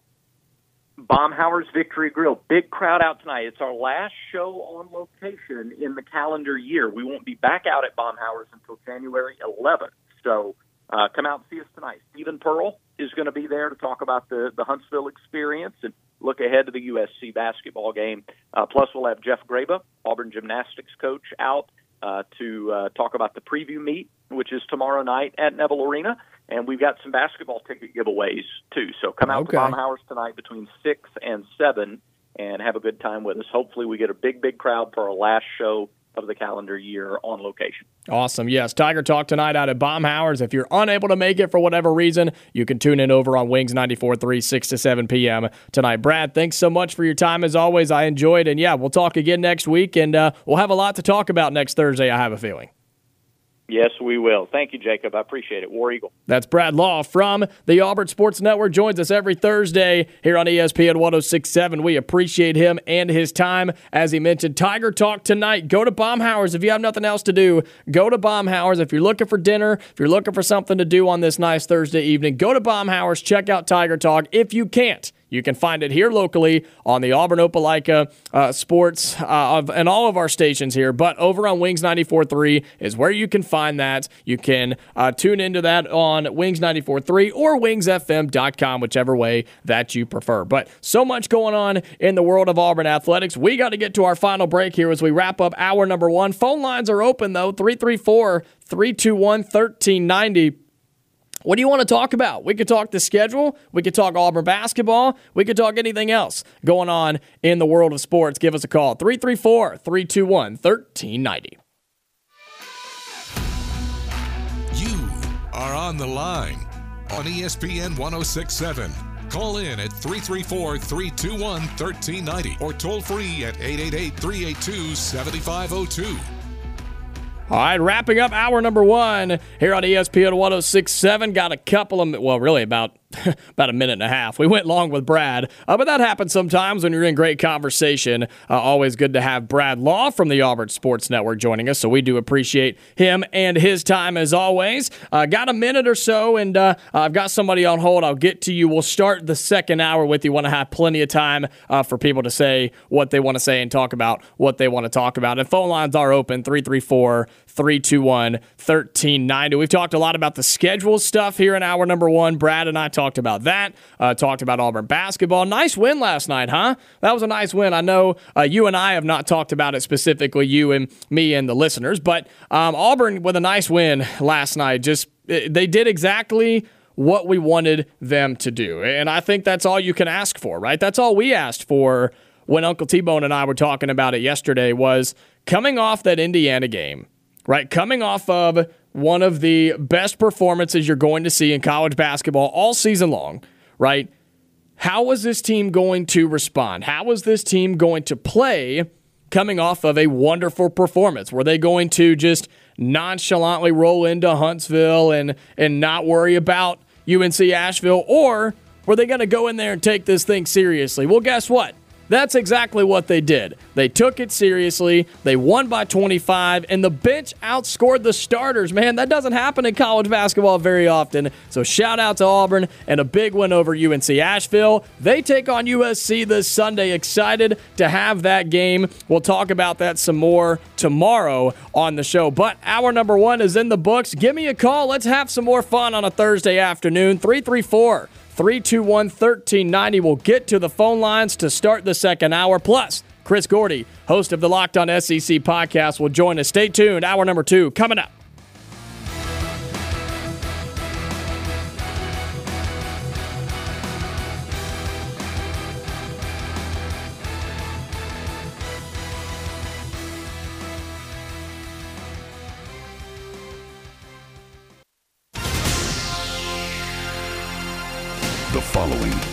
Baumhower's Victory Grille. Big crowd out tonight. It's our last show on location in the calendar year. We won't be back out at Baumhower's until January 11th. So come out and see us tonight. Stephen Pearl is going to be there to talk about the Huntsville experience and look ahead to the USC basketball game. Plus, we'll have Jeff Graba, Auburn gymnastics coach, out to talk about the preview meet, which is tomorrow night at Neville Arena. And we've got some basketball ticket giveaways, too. So come out to Baumhower's tonight between 6 and 7 and have a good time with us. Hopefully we get a big, big crowd for our last show of the calendar year on location. Awesome. Yes, Tiger Talk tonight out at Baumhower's. If you're unable to make it for whatever reason, you can tune in over on Wings 94.3, 6 to 7 p.m. tonight. Brad, thanks so much for your time. As always, I enjoyed. And, we'll talk again next week, and we'll have a lot to talk about next Thursday, I have a feeling. Yes, we will. Thank you, Jacob. I appreciate it. War Eagle. That's Brad Law from the Auburn Sports Network. Joins us every Thursday here on ESPN 1067. We appreciate him and his time. As he mentioned, Tiger Talk tonight. Go to Baumhower's if you have nothing else to do. Go to Baumhower's if you're looking for dinner, if you're looking for something to do on this nice Thursday evening. Go to Baumhower's. Check out Tiger Talk. If you can't, you can find it here locally on the Auburn Opelika Sports and all of our stations here. But over on Wings 94.3 is where you can find that. You can tune into that on Wings 94.3 or wingsfm.com, whichever way that you prefer. But so much going on in the world of Auburn athletics. We got to get to our final break here as we wrap up hour number 1. Phone lines are open, though, 334-321-1390. What do you want to talk about? We could talk the schedule. We could talk Auburn basketball. We could talk anything else going on in the world of sports. Give us a call, 334-321-1390. You are on the line on ESPN 1067. Call in at 334-321-1390 or toll free at 888-382-7502. All right, wrapping up hour number 1 here on ESPN 1067. Got a couple of, well, really about about a minute and a half. We went long with Brad, but that happens sometimes when you're in great conversation. Always good to have Brad Law from the Auburn Sports Network joining us, so we do appreciate him and his time as always. Got a minute or so, and I've got somebody on hold. I'll get to you. We'll start the second hour with you. Want to have plenty of time for people to say what they want to say and talk about what they want to talk about. And phone lines are open, 334-321-1390. We've talked a lot about the schedule stuff here in hour number one. Brad and I talked about that, talked about Auburn basketball. Nice win last night, huh? That was a nice win. I know you and I have not talked about it specifically, you and me and the listeners, but Auburn with a nice win last night. Just they did exactly what we wanted them to do. And I think that's all you can ask for, right? That's all we asked for when Uncle T-Bone and I were talking about it yesterday, was coming off that Indiana game, right? Coming off of one of the best performances you're going to see in college basketball all season long, right? How was this team going to respond? How was this team going to play coming off of a wonderful performance? Were they going to just nonchalantly roll into Huntsville and not worry about UNC Asheville, or were they going to go in there and take this thing seriously? Well, guess what? That's exactly what they did. They took it seriously. They won by 25, and the bench outscored the starters. Man, that doesn't happen in college basketball very often. So shout out to Auburn and a big win over UNC Asheville. They take on USC this Sunday. Excited to have that game. We'll talk about that some more tomorrow on the show. But hour number one is in the books. Give me a call. Let's have some more fun on a Thursday afternoon. 334-321-1390. We'll get to the phone lines to start the second hour. Plus, Chris Gordy, host of the Locked On SEC Podcast, will join us. Stay tuned. Hour number two coming up. The following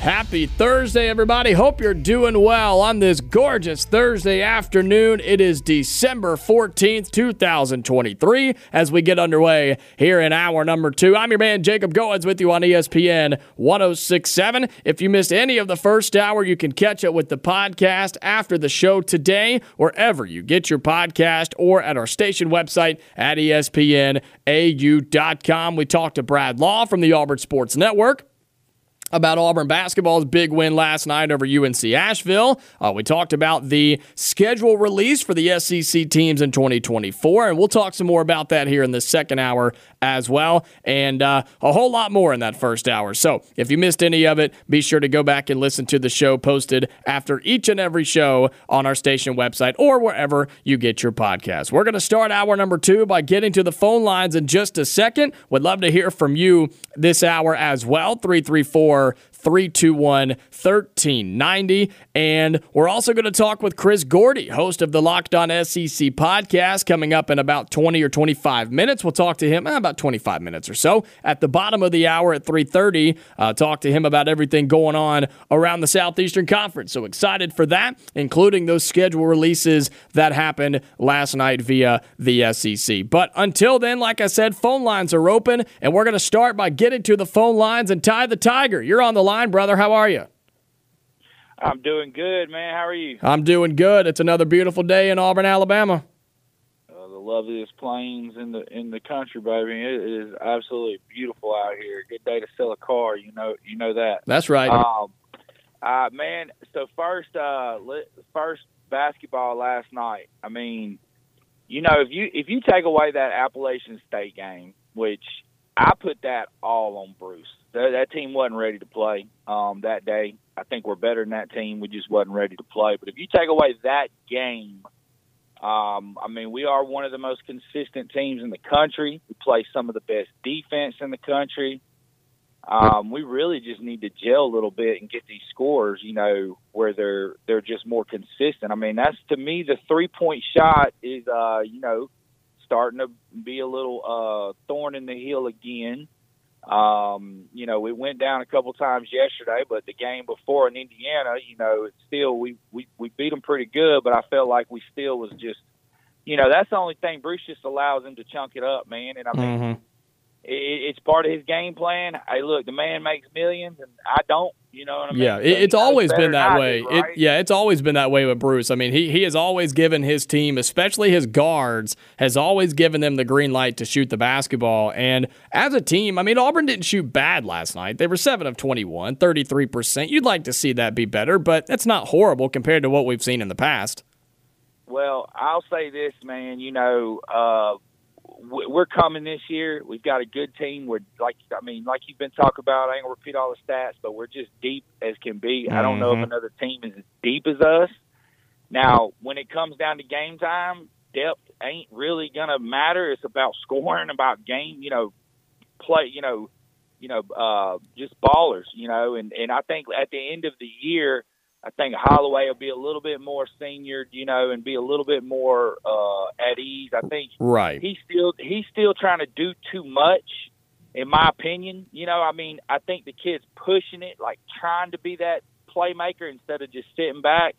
Happy Thursday, everybody. Hope you're doing well on this gorgeous Thursday afternoon. It is December 14th, 2023, as we get underway here in hour number two. I'm your man, Jacob Goins, with you on ESPN 1067. If you missed any of the first hour, you can catch it with the podcast after the show today, wherever you get your podcast, or at our station website at ESPNAU.com. We talked to Brad Law from the Auburn Sports Network about Auburn basketball's big win last night over UNC Asheville. We talked about the schedule release for the SEC teams in 2024, and we'll talk some more about that here in the second hour as well, and a whole lot more in that first hour. So if you missed any of it, be sure to go back and listen to the show posted after each and every show on our station website or wherever you get your podcast. We're going to start hour number two by getting to the phone lines in just a second. Would love to hear from you this hour as well, 334-321-1390. And we're also going to talk with Chris Gordy, host of the Locked On SEC Podcast, coming up in about 20 or 25 minutes. We'll talk to him about 25 minutes or so. At the bottom of the hour at 3:30, talk to him about everything going on around the Southeastern Conference. So excited for that, including those schedule releases that happened last night via the SEC. But until then, like I said, phone lines are open, and we're going to start by getting to the phone lines and tie the Tiger. You're on the line, brother. How are you? I'm doing good, man. How are you? I'm doing good. It's another beautiful day in Auburn, Alabama. The loveliest plains in the country, baby. It is absolutely beautiful out here. Good day to sell a car. You know that. That's right. Man. So first basketball last night. I mean, if you take away that Appalachian State game, which I put that all on Bruce. That team wasn't ready to play that day. I think we're better than that team. We just wasn't ready to play. But if you take away that game, I mean, we are one of the most consistent teams in the country. We play some of the best defense in the country. We really just need to gel a little bit and get these scores, you know, where they're just more consistent. I mean, that's, to me, the three-point shot is, you know, starting to be a little thorn in the heel again. You know, it went down a couple times yesterday, but the game before in Indiana, you know, it's still we beat them pretty good, but I felt like we still was just, you know, that's the only thing. Bruce just allows him to chunk it up, man. And I mean, it's part of his game plan. Hey, look, the man makes millions, and I don't. You know what I mean? Yeah, it's always been that way. It's always been that way with Bruce. I mean, he has always given his team, especially his guards, has always given them the green light to shoot the basketball. And as a team, I mean, Auburn didn't shoot bad last night. They were 7 of 21, 33%. You'd like to see that be better, but that's not horrible compared to what we've seen in the past. Well, I'll say this, man. You know, we're coming this year. We've got a good team. We're like you've been talking about. I ain't gonna repeat all the stats, but we're just deep as can be. I don't know if another team is as deep as us. Now, when it comes down to game time, depth ain't really gonna matter. It's about scoring, about game, you know, play, just ballers, you know. And I think at the end of the year, I think Holloway will be a little bit more senior, you know, and be a little bit more at ease. I think he's still trying to do too much, in my opinion. You know, I mean, I think the kid's pushing it, like trying to be that playmaker instead of just sitting back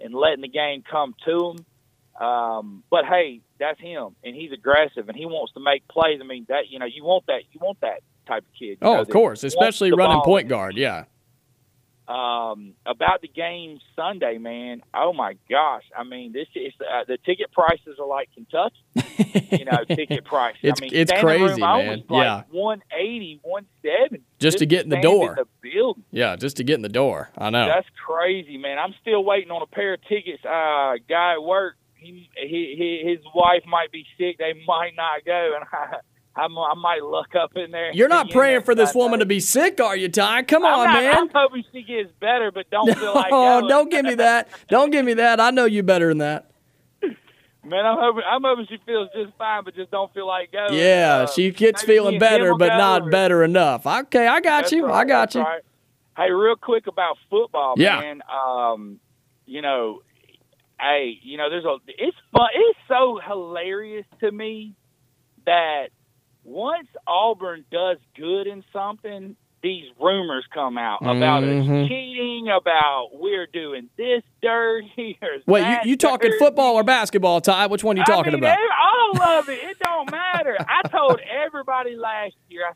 and letting the game come to him. But hey, that's him, and he's aggressive, and he wants to make plays. I mean, that, you know, you want that type of kid. Oh, of course, especially running point guard. Yeah. About the game Sunday, man. Oh my gosh! I mean, this is the ticket prices are like Kentucky. You know, ticket prices. It's crazy, room, man. Yeah, like 180, 170 just to get in the door. Yeah, just to get in the door. I know. That's crazy, man. I'm still waiting on a pair of tickets. Guy at work, his wife might be sick. They might not go, and I might look up in there. You're not praying for this woman to be sick, are you, Ty? Come on, man. I'm hoping she gets better, but don't feel like that. Oh, don't give me that. Don't give me that. I know you better than that. Man, I'm hoping she feels just fine, but just don't feel like going. Yeah, she gets feeling better, but not better enough. Okay, I got you. I got you. Hey, real quick about football, man. You know, hey, you know, it's fun. It's so hilarious to me that once Auburn does good in something, these rumors come out about us cheating, about we're doing this dirty or that. Wait, you talking football or basketball, Ty? Which one are you talking about? All of it. It don't matter. I told everybody last year, I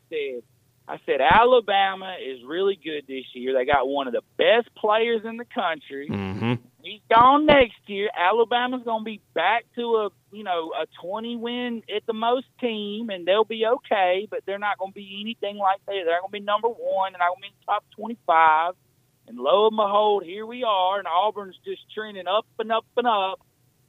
said Alabama is really good this year. They got one of the best players in the country. He's gone next year. Alabama's going to be back to a 20-win at the most team, and they'll be okay, but they're not going to be anything like that. They're going to be number one, and I'm going to be in the top 25. And lo and behold, here we are, and Auburn's just trending up and up and up,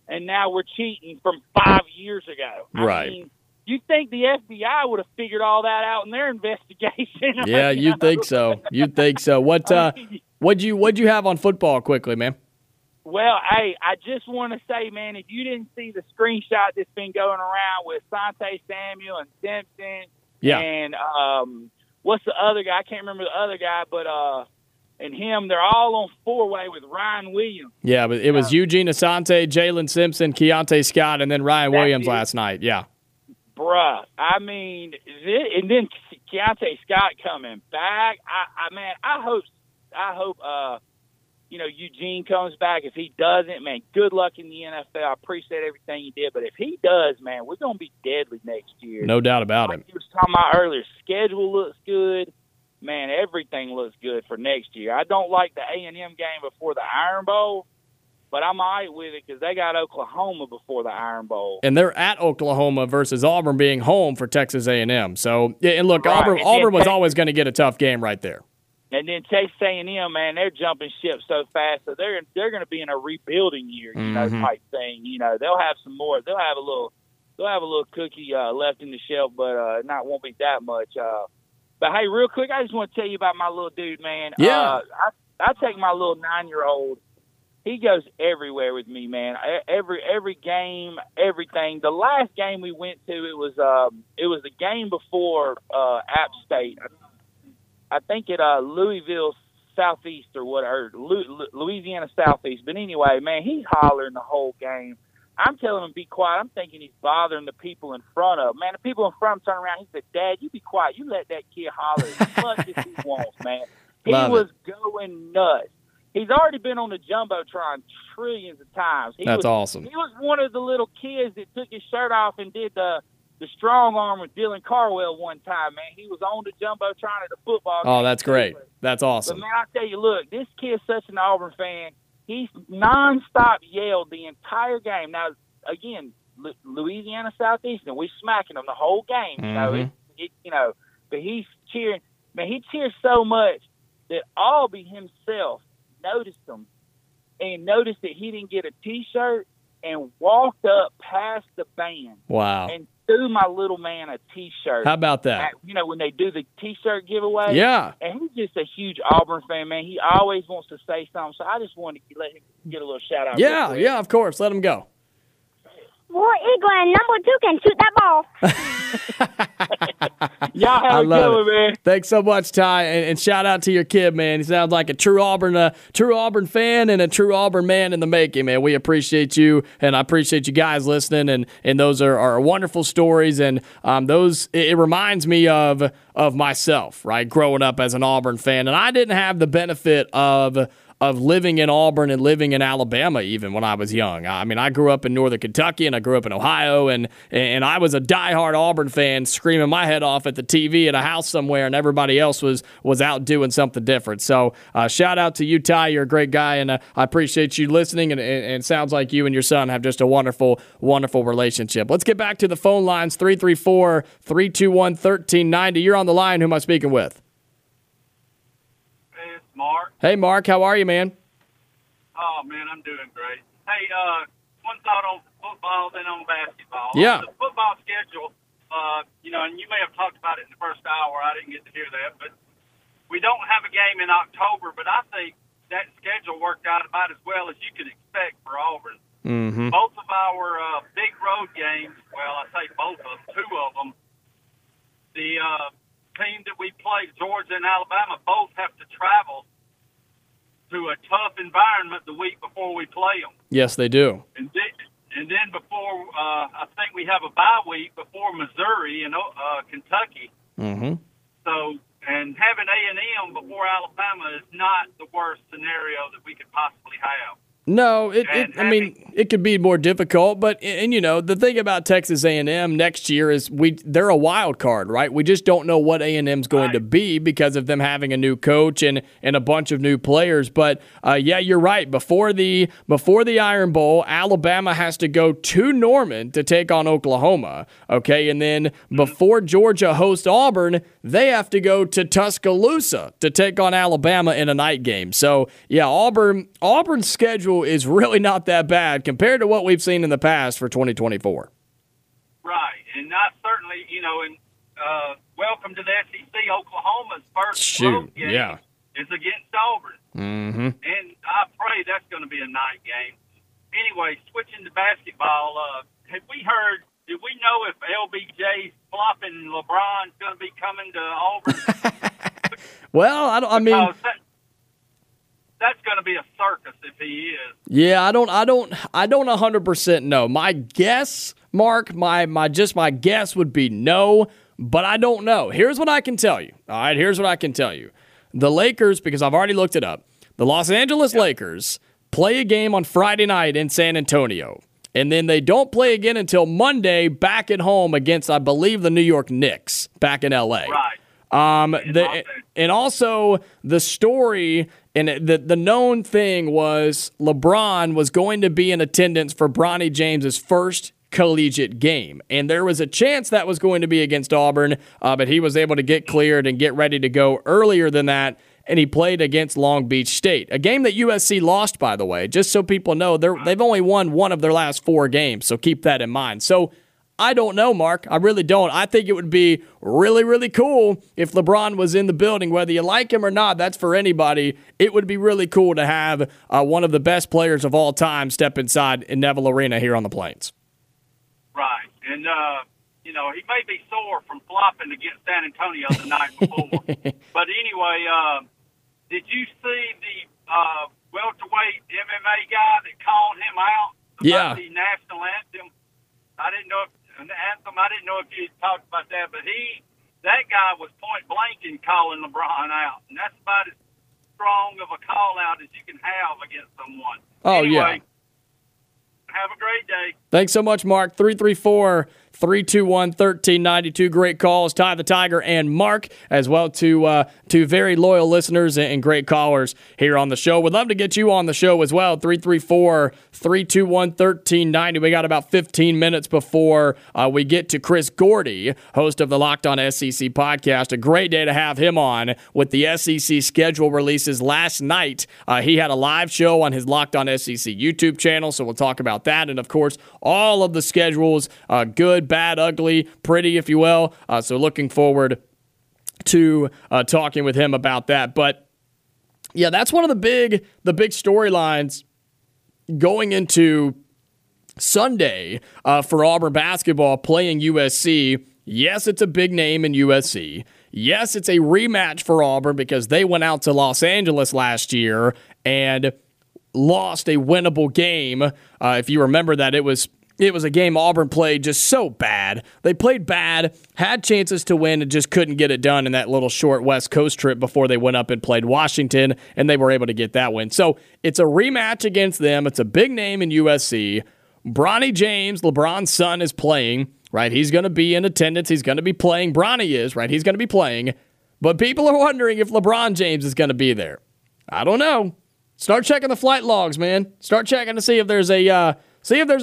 and now we're cheating from 5 years ago. Right. I mean, you'd think the FBI would have figured all that out in their investigation. Yeah, you'd think so. You'd think so. What'd you have on football quickly, man? Well, hey, I just want to say, man, if you didn't see the screenshot that's been going around with Sante Samuel and Simpson and what's the other guy? I can't remember the other guy, but and him, they're all on four-way with Ryan Williams. Yeah, but it was Eugene Asante, Jalen Simpson, Keontae Scott, and then Ryan Williams last night. Yeah. Bruh, I mean, and then Keontae Scott coming back. I hope you know, Eugene comes back. If he doesn't, man, good luck in the NFL. I appreciate everything you did. But if he does, man, we're going to be deadly next year. No doubt about it. Like you were talking about earlier, schedule looks good. Man, everything looks good for next year. I don't like the A&M game before the Iron Bowl, but I'm all right with it because they got Oklahoma before the Iron Bowl. And they're at Oklahoma versus Auburn being home for Texas A&M. So, yeah, and look, right. Auburn was always going to get a tough game right there. And then Texas A&M, man, they're jumping ship so fast, so they're going to be in a rebuilding year, you know, type thing. You know, they'll have a little They'll have a little cookie left in the shelf, but not won't be that much. But, hey, real quick, I just want to tell you about my little dude, man. Yeah. I take my little 9-year-old. He goes everywhere with me, man. Every game, everything. The last game we went to, it was the game before App State. I think at Louisville Southeast or whatever, Louisiana Southeast. But anyway, man, he's hollering the whole game. I'm telling him to be quiet. I'm thinking he's bothering the people in front of him. Man, the people in front of him turn around. He said, "Dad, you be quiet. You let that kid holler as much as he wants, man." He was going nuts. He's already been on the Jumbotron trillions of times. That's awesome. He was one of the little kids that took his shirt off and did the strong arm with Dylan Carwell one time, man. He was on the Jumbotron at the football game. Oh, that's great. That's awesome. But, man, I tell you, look, this kid's such an Auburn fan. He nonstop yelled the entire game. Now, again, Louisiana Southeastern, we're smacking him the whole game. Mm-hmm. But he's cheering. Man, he cheers so much that Albie himself noticed him and noticed that he didn't get a T-shirt and walked up past the band. Wow. And threw my little man a T-shirt. How about that? When they do the T-shirt giveaway. Yeah. And he's just a huge Auburn fan, man. He always wants to say something, so I just wanted to let him get a little shout-out. Yeah, yeah, of course. Let him go. Boy, England, number 2 can shoot that ball. Y'all have a good one, man. Thanks so much, Ty, and shout out to your kid, man. He sounds like a true Auburn fan and a true Auburn man in the making, man. We appreciate you, and I appreciate you guys listening, and those are wonderful stories, and those it reminds me of myself, right, growing up as an Auburn fan, and I didn't have the benefit of living in Auburn and living in Alabama even when I was young. I mean, I grew up in Northern Kentucky and I grew up in Ohio, and I was a diehard Auburn fan screaming my head off at the TV at a house somewhere, and everybody else was out doing something different. So shout out to you, Ty. You're a great guy, and I appreciate you listening, and sounds like you and your son have just a wonderful, wonderful relationship. Let's get back to the phone lines, 334-321-1390. You're on the line. Who am I speaking with? Mark. Hey, Mark. How are you, man? Oh, man, I'm doing great. Hey, one thought on football, then on basketball. Yeah. On the football schedule, and you may have talked about it in the first hour. I didn't get to hear that. But we don't have a game in October, but I think that schedule worked out about as well as you could expect for Auburn. Mm-hmm. Both of our big road games, well, I say both of them, two of them, the team that we play, Georgia and Alabama, both have to travel to a tough environment the week before we play them. Yes, they do. And then before, I think we have a bye week before Missouri and Kentucky. Mm-hmm. So, and having A&M before Alabama is not the worst scenario that we could possibly have. No, it could be more difficult, but the thing about Texas A&M next year is they're a wild card, right? We just don't know what A&M's going to be because of them having a new coach and a bunch of new players. But yeah, you're right. Before the Iron Bowl, Alabama has to go to Norman to take on Oklahoma, okay? And then before Georgia hosts Auburn, they have to go to Tuscaloosa to take on Alabama in a night game. So yeah, Auburn's schedule is really not that bad compared to what we've seen in the past for 2024. Right, and not certainly, welcome to the SEC. Oklahoma's first road game is against Auburn. Mm-hmm. And I pray that's going to be a night game. Anyway, switching to basketball, did we know if LBJ's flopping LeBron's going to be coming to Auburn? Well, that's going to be a circus if he is. Yeah, I don't 100% know. My guess, Mark, my guess would be no, but I don't know. Here's what I can tell you. All right, here's what I can tell you. The Lakers, because I've already looked it up, the Los Angeles Lakers play a game on Friday night in San Antonio, and then they don't play again until Monday back at home against, I believe, the New York Knicks back in L.A. Right. And also the story and the known thing was LeBron was going to be in attendance for Bronny James's first collegiate game, and there was a chance that was going to be against Auburn, but he was able to get cleared and get ready to go earlier than that, and he played against Long Beach State, a game that USC lost, by the way, just so people know. They've only won one of their last 4 games, so keep that in mind. So I don't know, Mark. I really don't. I think it would be really, really cool if LeBron was in the building. Whether you like him or not, that's for anybody. It would be really cool to have one of the best players of all time step inside in Neville Arena here on the Plains. Right. And, you know, he may be sore from flopping against San Antonio the night before. But anyway, did you see the welterweight MMA guy that called him out about the national anthem? I didn't know if you talked about that, but that guy was point blank in calling LeBron out, and that's about as strong of a call out as you can have against someone. Anyway, have a great day. Thanks so much, Mark. 334-321-1392. Great calls, Ty the Tiger and Mark, as well to very loyal listeners and great callers here on the show. Would love to get you on the show as well. 334-321-1390. We got about 15 minutes before we get to Chris Gordy, host of the Locked On SEC podcast. A great day to have him on with the SEC schedule releases last night. He had a live show on his Locked On SEC YouTube channel, so we'll talk about that. And, of course, all of the schedules, good, bad, ugly, pretty, if you will. So looking forward to talking with him about that. But, yeah, that's one of the big storylines going into Sunday for Auburn basketball playing USC. Yes, it's a big name in USC. Yes, it's a rematch for Auburn because they went out to Los Angeles last year and lost a winnable game. If you remember that, it was a game Auburn played just so bad. They played bad, had chances to win, and just couldn't get it done in that little short West Coast trip before they went up and played Washington, and they were able to get that win. So it's a rematch against them. It's a big name in USC. Bronny James, LeBron's son, is playing, right? He's going to be in attendance. He's going to be playing. Bronny is, right? He's going to be playing. But people are wondering if LeBron James is going to be there. I don't know. Start checking the flight logs, man. Start checking to see if there's a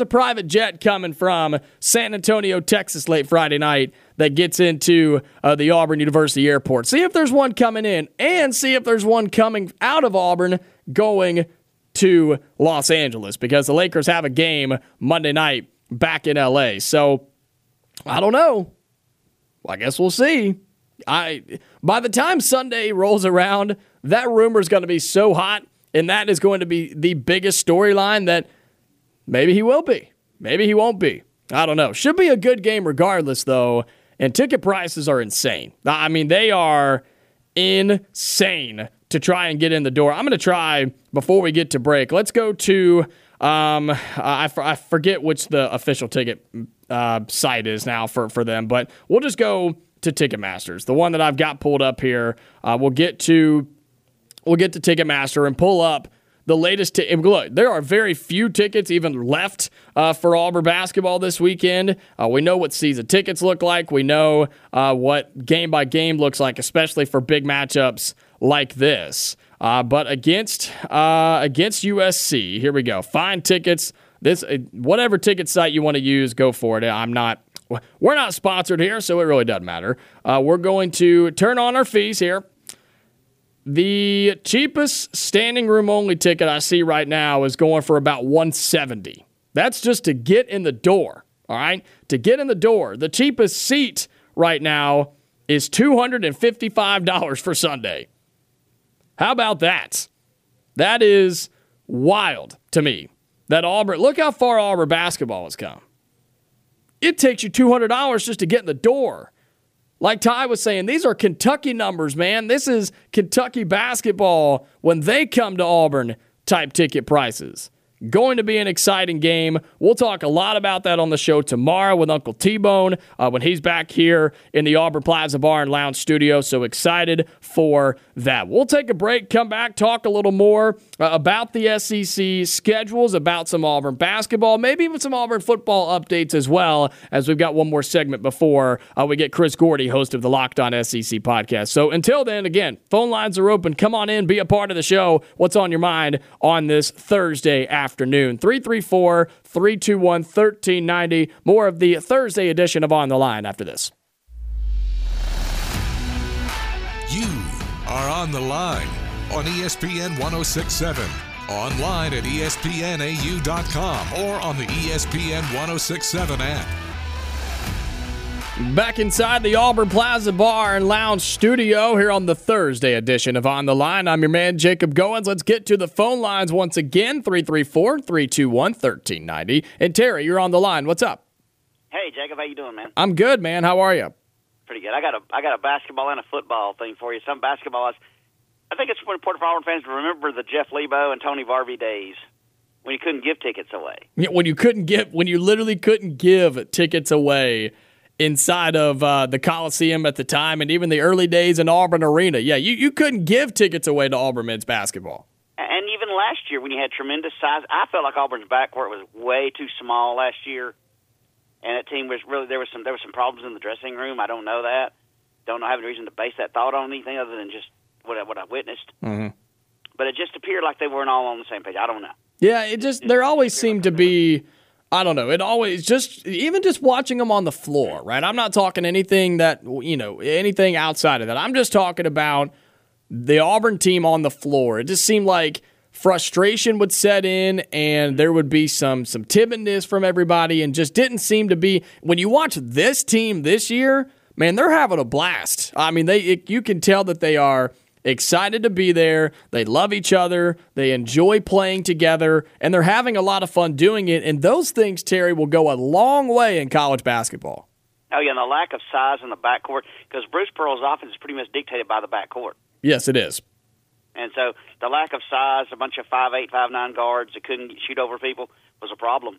private jet coming from San Antonio, Texas, late Friday night that gets into the Auburn University Airport. See if there's one coming in, and see if there's one coming out of Auburn going to Los Angeles, because the Lakers have a game Monday night back in L.A. So I don't know. Well, I guess we'll see. By the time Sunday rolls around, that rumor is going to be so hot. And that is going to be the biggest storyline that maybe he will be. Maybe he won't be. I don't know. Should be a good game regardless, though. And ticket prices are insane. I mean, they are insane to try and get in the door. I'm going to try before we get to break. Let's go to I forget which the official ticket site is now for them. But we'll just go to Ticketmaster's, the one that I've got pulled up here. We'll get to Ticketmaster and pull up the latest. Look, there are very few tickets even left for Auburn basketball this weekend. We know what season tickets look like. We know what game by game looks like, especially for big matchups like this. But against USC, here we go. Find tickets. This whatever ticket site you want to use, go for it. We're not sponsored here, so it really doesn't matter. We're going to turn on our fees here. The cheapest standing room only ticket I see right now is going for about $170. That's just to get in the door, all right? To get in the door. The cheapest seat right now is $255 for Sunday. How about that? That is wild to me. That Auburn, look how far Auburn basketball has come. It takes you $200 just to get in the door. Like Ty was saying, these are Kentucky numbers, man. This is Kentucky basketball when they come to Auburn-type ticket prices. Going to be an exciting game. We'll talk a lot about that on the show tomorrow with Uncle T-Bone when he's back here in the Auburn Plaza Bar and Lounge studio. So excited for that. We'll take a break, come back, talk a little more about the SEC schedules, about some Auburn basketball, maybe even some Auburn football updates as well, as we've got one more segment before we get Chris Gordy, host of the Locked On SEC podcast. So until then, again, phone lines are open. Come on in, be a part of the show. What's on your mind on this Thursday afternoon? 334-321-1390. More of the Thursday edition of On the Line after this. You are On the Line on ESPN 1067. Online at ESPNAU.com or on the ESPN 1067 app. Back inside the Auburn Plaza Bar and Lounge studio here on the Thursday edition of On the Line. I'm your man, Jacob Goins. Let's get to the phone lines once again, 334-321-1390. And Terry, you're on the line. What's up? Hey, Jacob. How you doing, man? I'm good, man. How are you? Pretty good. I got a basketball and a football thing for you. Some basketball. I think it's important for Auburn fans to remember the Jeff Lebo and Tony Varvey days. When you couldn't give tickets away. Yeah, when you literally couldn't give tickets away inside of the Coliseum at the time, and even the early days in Auburn Arena. Yeah, you couldn't give tickets away to Auburn men's basketball. And even last year when you had tremendous size, I felt like Auburn's backcourt was way too small last year, and that team was really there were some problems in the dressing room. I don't know that. Don't have any reason to base that thought on anything other than just what I witnessed. Mm-hmm. But it just appeared like they weren't all on the same page. I don't know. Yeah, there always seemed to be, I don't know, it always even just watching them on the floor, right? I'm not talking anything that, anything outside of that. I'm just talking about the Auburn team on the floor. It just seemed like frustration would set in and there would be some timidness from everybody, and just didn't seem to be, when you watch this team this year, man, they're having a blast. I mean, you can tell that they are excited to be there. They love each other. They enjoy playing together, and they're having a lot of fun doing it. And those things, Terry, will go a long way in college basketball. Oh, yeah, and the lack of size in the backcourt, because Bruce Pearl's offense is pretty much dictated by the backcourt. Yes, it is. And so the lack of size, a bunch of 5'8", 5'9" guards that couldn't shoot over people was a problem.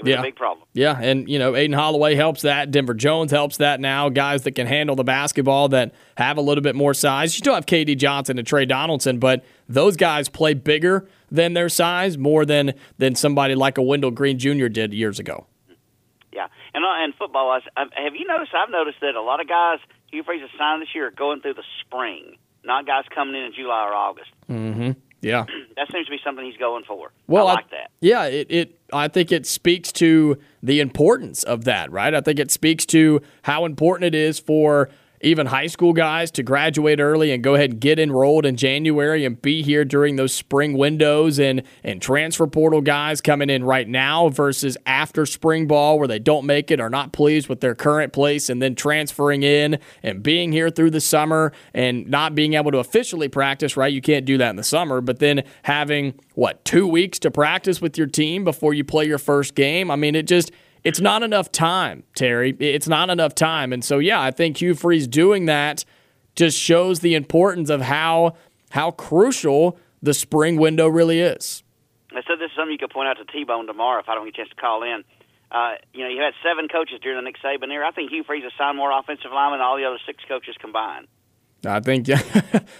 It was a big problem. Yeah, and, Aden Holloway helps that. Denver Jones helps that now. Guys that can handle the basketball that have a little bit more size. You still have KD Johnson and Trey Donaldson, but those guys play bigger than their size, more than somebody like a Wendell Green Jr. did years ago. Yeah, and football, have you noticed, I've noticed that a lot of guys, Hugh Freeze has signed this year, are going through the spring, not guys coming in July or August. Mm-hmm. Yeah. That seems to be something he's going for. Well, I like that. Yeah, I think it speaks to the importance of that, right? I think it speaks to how important it is for even high school guys to graduate early and go ahead and get enrolled in January and be here during those spring windows, and transfer portal guys coming in right now versus after spring ball where they don't make it, are not pleased with their current place, and then transferring in and being here through the summer and not being able to officially practice, right? You can't do that in the summer, but then having, 2 weeks to practice with your team before you play your first game? I mean, it's not enough time, Terry. It's not enough time. And so, yeah, I think Hugh Freeze doing that just shows the importance of how crucial the spring window really is. I said this is something you could point out to T-Bone tomorrow if I don't get a chance to call in. You had 7 coaches during the Nick Saban era. I think Hugh Freeze has signed more offensive linemen than all the other 6 coaches combined. I think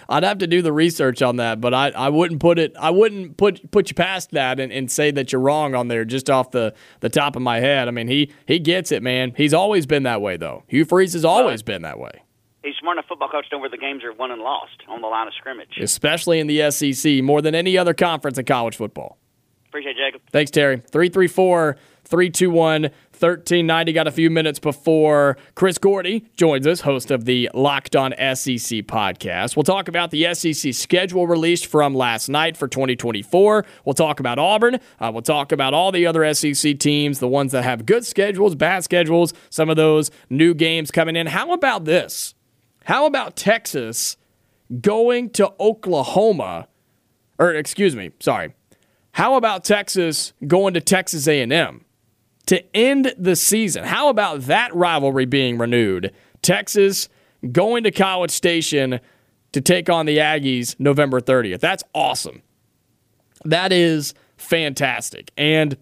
I'd have to do the research on that, but I wouldn't put it. I wouldn't put you past that and say that you're wrong on there just off the top of my head. I mean, he gets it, man. He's always been that way, though. Hugh Freeze has always been that way. He's smart enough football coach to know where the games are won and lost on the line of scrimmage, especially in the SEC, more than any other conference in college football. Appreciate it, Jacob. Thanks, Terry. 334-321-1390. Got a few minutes before Chris Gordy joins us, host of the Locked On SEC podcast. We'll talk about the SEC schedule released from last night for 2024. We'll talk about Auburn. We'll talk about all the other SEC teams, the ones that have good schedules, bad schedules, some of those new games coming in. How about this? How about Texas going to Oklahoma? How about Texas going to Texas A&M to end the season? How about that rivalry being renewed? Texas going to College Station to take on the Aggies November 30th. That's awesome. That is fantastic. And,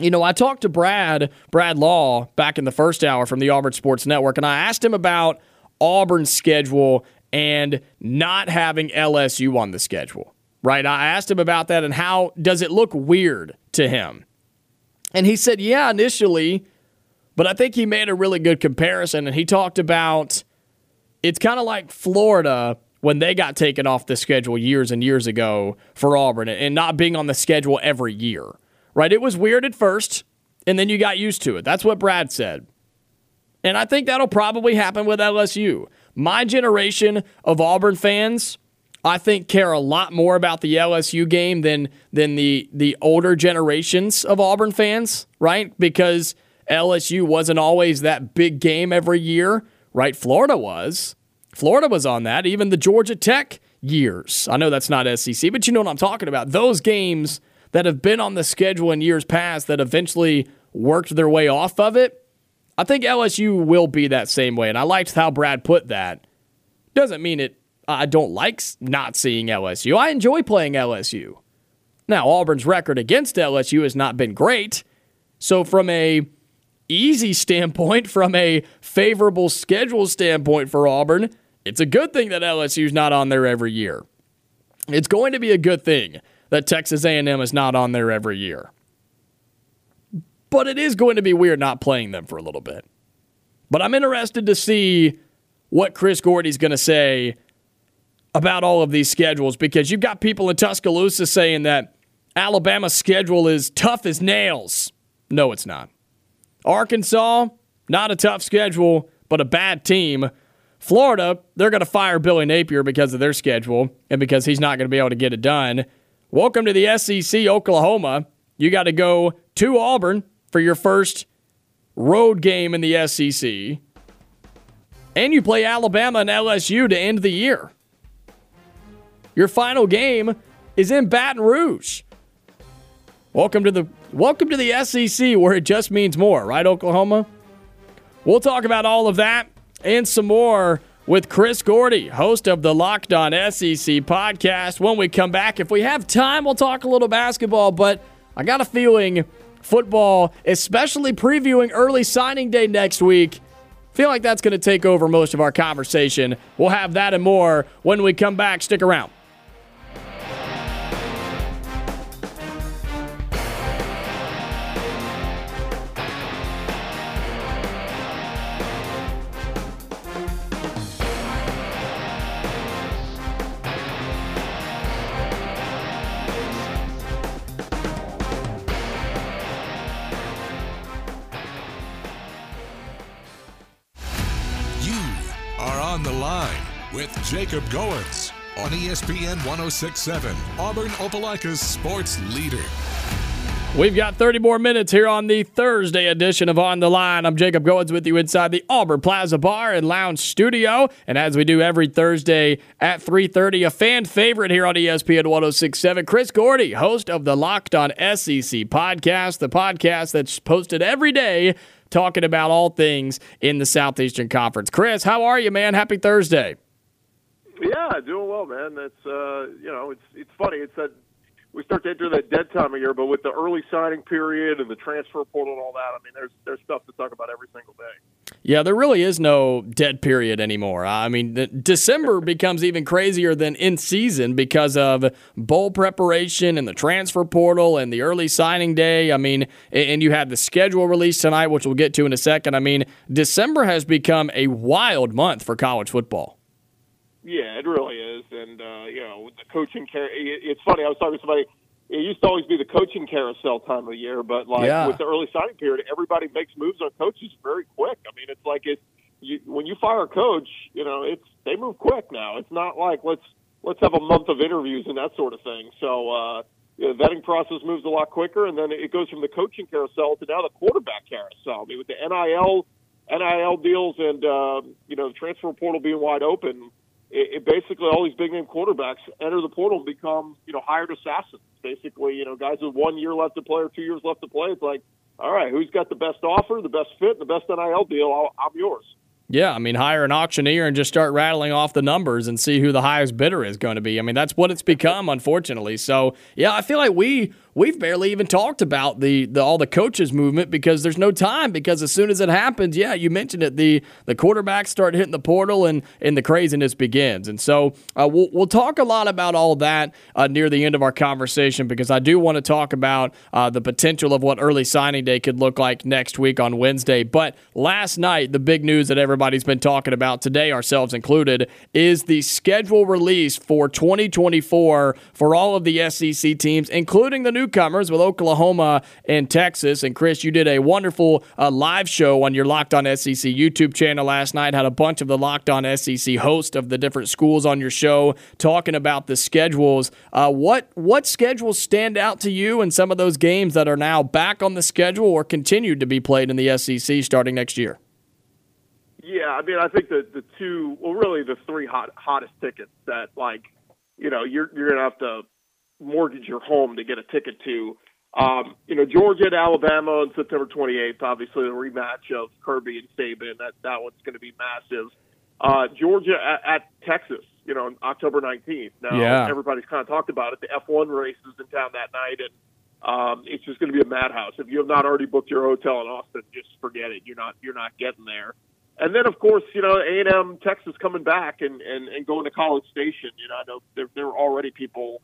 I talked to Brad Law back in the first hour from the Auburn Sports Network, and I asked him about Auburn's schedule and not having LSU on the schedule. Right, I asked him about that and how does it look weird to him. And he said, yeah, initially, but I think he made a really good comparison, and he talked about it's kind of like Florida when they got taken off the schedule years and years ago for Auburn and not being on the schedule every year. Right, it was weird at first, and then you got used to it. That's what Brad said. And I think that'll probably happen with LSU. My generation of Auburn fans, I think, care a lot more about the LSU game than the older generations of Auburn fans, right? Because LSU wasn't always that big game every year, right? Florida was. Florida was on that, even the Georgia Tech years. I know that's not SEC, but you know what I'm talking about. Those games that have been on the schedule in years past that eventually worked their way off of it, I think LSU will be that same way. And I liked how Brad put that. Doesn't mean it. I don't like not seeing LSU. I enjoy playing LSU. Now, Auburn's record against LSU has not been great. So from a easy standpoint, from a favorable schedule standpoint for Auburn, it's a good thing that LSU's not on there every year. It's going to be a good thing that Texas A&M is not on there every year. But it is going to be weird not playing them for a little bit. But I'm interested to see what Chris Gordy's going to say about all of these schedules, because you've got people in Tuscaloosa saying that Alabama's schedule is tough as nails. No, it's not. Arkansas, not a tough schedule, but a bad team. Florida, they're going to fire Billy Napier because of their schedule and because he's not going to be able to get it done. Welcome to the SEC, Oklahoma. You got to go to Auburn for your first road game in the SEC. And you play Alabama and LSU to end the year. Your final game is in Baton Rouge. Welcome to the SEC, where it just means more, right, Oklahoma? We'll talk about all of that and some more with Chris Gordy, host of the Locked On SEC podcast. When we come back, if we have time, we'll talk a little basketball, but I got a feeling football, especially previewing early signing day next week, feel like that's going to take over most of our conversation. We'll have that and more when we come back. Stick around. With Jacob Goins on ESPN 1067, Auburn Opelika's sports leader. We've got 30 more minutes here on the Thursday edition of On the Line. I'm Jacob Goins with you inside the Auburn Plaza Bar and Lounge studio. And as we do every Thursday at 3:30, a fan favorite here on ESPN 1067, Chris Gordy, host of the Locked On SEC podcast, the podcast that's posted every day talking about all things in the Southeastern Conference. Chris, how are you, man? Happy Thursday. Yeah, doing well, man. That's it's funny. It's that we start to enter that dead time of year, but with the early signing period and the transfer portal and all that, I mean, there's stuff to talk about every single day. Yeah, there really is no dead period anymore. I mean, December becomes even crazier than in season because of bowl preparation and the transfer portal and the early signing day. I mean, and you had the schedule release tonight, which we'll get to in a second. I mean, December has become a wild month for college football. Yeah, it really is, and with the coaching it's funny. I was talking to somebody. It used to always be the coaching carousel time of year, but with the early signing period, everybody makes moves on coaches very quick. I mean, it's like when you fire a coach, they move quick now. It's not like let's have a month of interviews and that sort of thing. So the vetting process moves a lot quicker, and then it goes from the coaching carousel to now the quarterback carousel. I mean, with the NIL deals and the transfer portal being wide open. It basically all these big name quarterbacks enter the portal and become, hired assassins. Basically, guys with 1 year left to play or 2 years left to play. It's like, all right, who's got the best offer, the best fit, the best NIL deal? I'm yours. Yeah, I mean, hire an auctioneer and just start rattling off the numbers and see who the highest bidder is going to be. I mean, that's what it's become, unfortunately. So, yeah, I feel like we've barely even talked about the all the coaches movement because there's no time, because as soon as it happens, yeah, you mentioned it, the quarterbacks start hitting the portal and the craziness begins. And so we'll talk a lot about all that near the end of our conversation, because I do want to talk about the potential of what early signing day could look like next week on Wednesday. But last night, the big news that everybody everybody's been talking about today, ourselves included, is the schedule release for 2024 for all of the SEC teams, including the newcomers with Oklahoma and Texas. And Chris, you did a wonderful live show on your Locked On SEC YouTube channel last night, had a bunch of the Locked On SEC hosts of the different schools on your show talking about the schedules. What schedules stand out to you and some of those games that are now back on the schedule or continued to be played in the SEC starting next year? Yeah, I mean, I think the three hottest tickets that, like, you know, you're going to have to mortgage your home to get a ticket to. You know, Georgia and Alabama on September 28th, obviously the rematch of Kirby and Saban. That one's going to be massive. Georgia at Texas, you know, on October 19th. Now, Everybody's kind of talked about it. The F1 race is in town that night, and it's just going to be a madhouse. If you have not already booked your hotel in Austin, just forget it. You're not getting there. And then, of course, you know, A&M, Texas coming back and going to College Station. You know, I know there were already people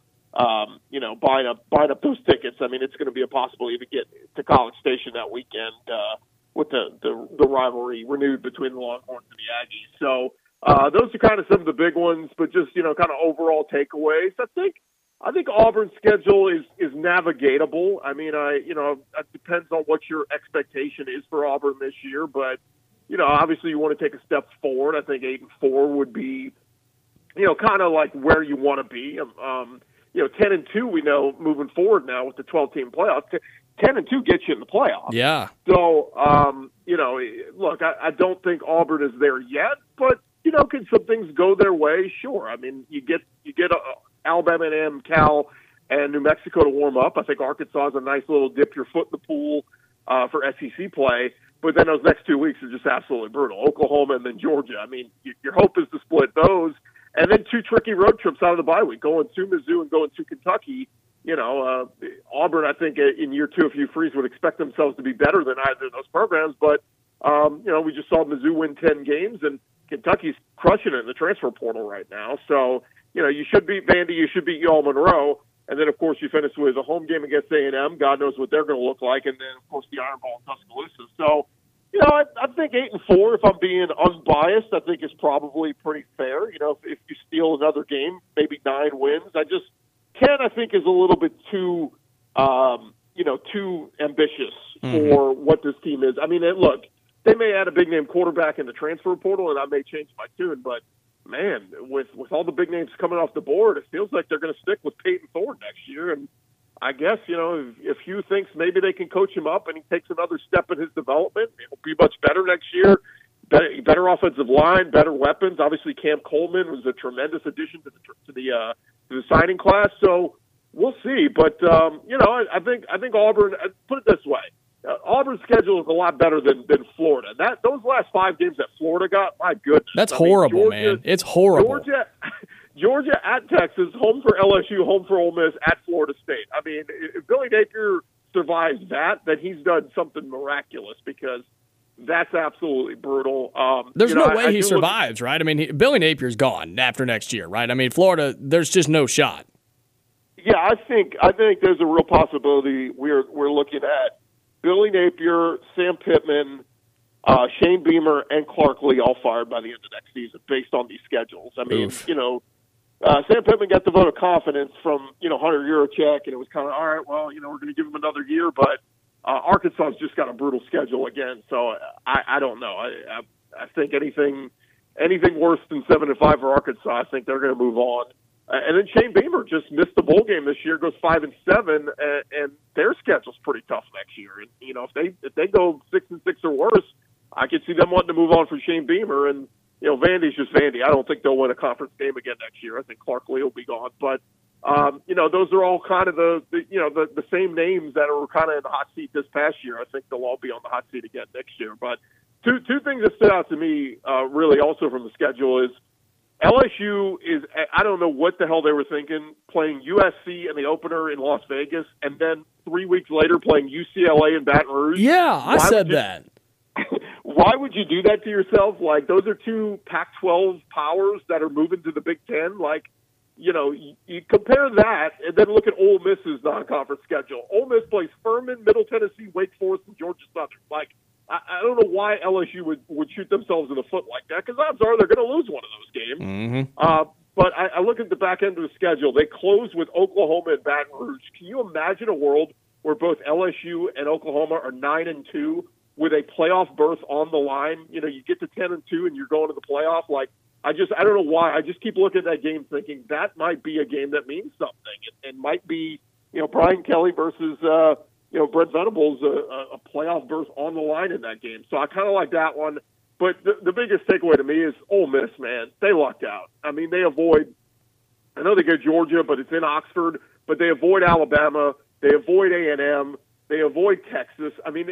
you know, buying up those tickets. I mean, it's going to be impossible even get to College Station that weekend with the rivalry renewed between the Longhorns and the Aggies. So those are kind of some of the big ones, but just, you know, kind of overall takeaways. I think Auburn's schedule is navigatable. I mean, it depends on what your expectation is for Auburn this year, but, you know, obviously you want to take a step forward. I think 8-4 would be, you know, kind of like where you want to be. You know, 10-2, we know moving forward now with the 12-team playoff. 10-2 gets you in the playoff. Yeah. So, you know, look, I don't think Auburn is there yet, but, you know, can some things go their way? Sure. I mean, you get Alabama and A&M, Cal, and New Mexico to warm up. I think Arkansas is a nice little dip your foot in the pool for SEC play. But then those next 2 weeks are just absolutely brutal. Oklahoma and then Georgia. I mean, your hope is to split those. And then two tricky road trips out of the bye week, going to Mizzou and going to Kentucky. You know, Auburn, I think, in year two, if Hugh Freeze would expect themselves to be better than either of those programs. But, you know, we just saw Mizzou win 10 games, and Kentucky's crushing it in the transfer portal right now. So, you know, you should beat Vandy, you should beat Yale Monroe. And then, of course, you finish with a home game against A&M. God knows what they're going to look like. And then, of course, the Iron Bowl in Tuscaloosa. So, you know, I think 8-4, if I'm being unbiased, I think is probably pretty fair. You know, if you steal another game, maybe 9 wins. 10, I think, is a little bit too, you know, too ambitious for what this team is. I mean, look, they may add a big-name quarterback in the transfer portal, and I may change my tune, but man, with all the big names coming off the board, it feels like they're going to stick with Peyton Thorne next year. And I guess, you know, if Hugh thinks maybe they can coach him up and he takes another step in his development, it'll be much better next year. Better offensive line, better weapons. Obviously, Cam Coleman was a tremendous addition to the signing class. So we'll see. But you know, I think Auburn. Put it this way: Auburn's schedule is a lot better than Florida. Those last 5 games that Florida got, my goodness. That's horrible, man. It's horrible. Georgia at Texas, home for LSU, home for Ole Miss, at Florida State. I mean, if Billy Napier survives that, then he's done something miraculous because that's absolutely brutal. There's no way he survives, right? I mean, Billy Napier's gone after next year, right? I mean, Florida, there's just no shot. Yeah, I think there's a real possibility we're looking at Billy Napier, Sam Pittman, Shane Beamer, and Clark Lee all fired by the end of next season based on these schedules. I mean, you know, Sam Pittman got the vote of confidence from, you know, Hunter Yurachek, and it was kind of, all right, well, you know, we're going to give him another year, but Arkansas's just got a brutal schedule again, so I don't know. I think anything worse than 7-5 for Arkansas, I think they're going to move on. And then Shane Beamer just missed the bowl game this year, goes 5-7, and their schedule's pretty tough next year. And you know, if they go 6-6 or worse, I could see them wanting to move on from Shane Beamer. And you know, Vandy's just Vandy. I don't think they'll win a conference game again next year. I think Clark Lee will be gone. But you know, those are all kind of the same names that are kind of in the hot seat this past year. I think they'll all be on the hot seat again next year. But two things that stood out to me really also from the schedule is. LSU is, I don't know what the hell they were thinking, playing USC in the opener in Las Vegas, and then 3 weeks later playing UCLA in Baton Rouge. Yeah, that. Why would you do that to yourself? Like, those are two Pac-12 powers that are moving to the Big Ten. Like, you know, you compare that and then look at Ole Miss's non-conference schedule. Ole Miss plays Furman, Middle Tennessee, Wake Forest, and Georgia Southern. Like, I don't know why LSU would shoot themselves in the foot like that, because odds are they're going to lose one of those games. Mm-hmm. But I look at the back end of the schedule. They close with Oklahoma and Baton Rouge. Can you imagine a world where both LSU and Oklahoma are 9-2 with a playoff berth on the line? You know, you get to 10-2 and you're going to the playoff. Like, I don't know why. I just keep looking at that game thinking that might be a game that means something. It might be, you know, Brian Kelly versus, Brent Venables, a playoff berth on the line in that game. So I kind of like that one. But the biggest takeaway to me is Ole Miss, man. They lucked out. I mean, they avoid – I know they go Georgia, but it's in Oxford. But they avoid Alabama. They avoid A&M. They avoid Texas. I mean,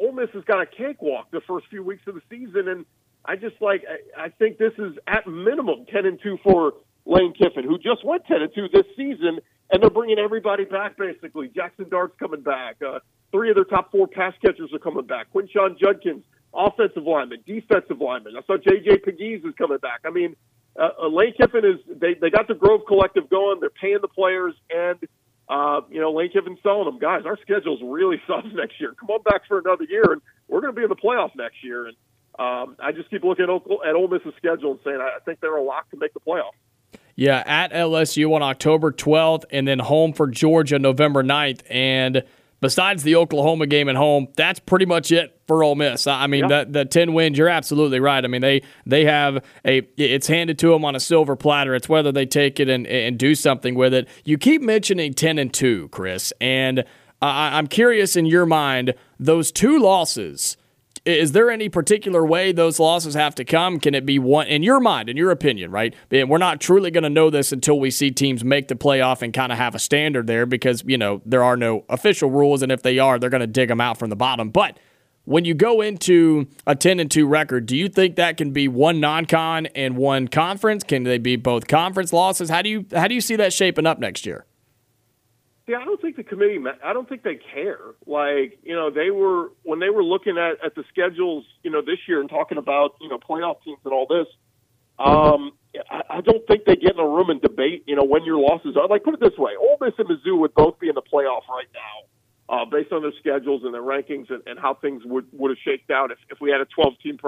Ole Miss has got a cakewalk the first few weeks of the season. And I just like – I think this is at minimum 10-2 for Lane Kiffin, who just went 10-2 this season, and they're bringing everybody back basically. Jackson Dart's coming back. Three of their top four pass catchers are coming back. Quinshon Judkins. Offensive lineman, defensive lineman. I saw J.J. Pegues is coming back. I mean, Lane Kiffin is – they got the Grove Collective going. They're paying the players, and, Lane Kiffin's telling them, guys, our schedule's really soft next year. Come on back for another year, and we're going to be in the playoff next year. And I just keep looking at Ole Miss's schedule and saying, I think they're a lock to make the playoff. Yeah, at LSU on October 12th, and then home for Georgia November 9th. And – besides the Oklahoma game at home, that's pretty much it for Ole Miss. I mean, yeah. The 10 wins, you're absolutely right. I mean, they have it's handed to them on a silver platter. It's whether they take it and do something with it. You keep mentioning 10-2, Chris, and I'm curious in your mind, those two losses, is there any particular way those losses have to come? Can it be one, in your mind, in your opinion, right? We're not truly going to know this until we see teams make the playoff and kind of have a standard there because, you know, there are no official rules, and if they are, they're going to dig them out from the bottom. But when you go into a 10-2 record, do you think that can be one non-con and one conference? Can they be both conference losses? How do you see that shaping up next year? Yeah, I don't think the committee – I don't think they care. Like, you know, they were – when they were looking at the schedules, you know, this year and talking about, you know, playoff teams and all this, I don't think they get in a room and debate, you know, when your losses are. Like, put it this way. Ole Miss and Mizzou would both be in the playoff right now based on their schedules and their rankings and how things would have shaked out if we had a 12-team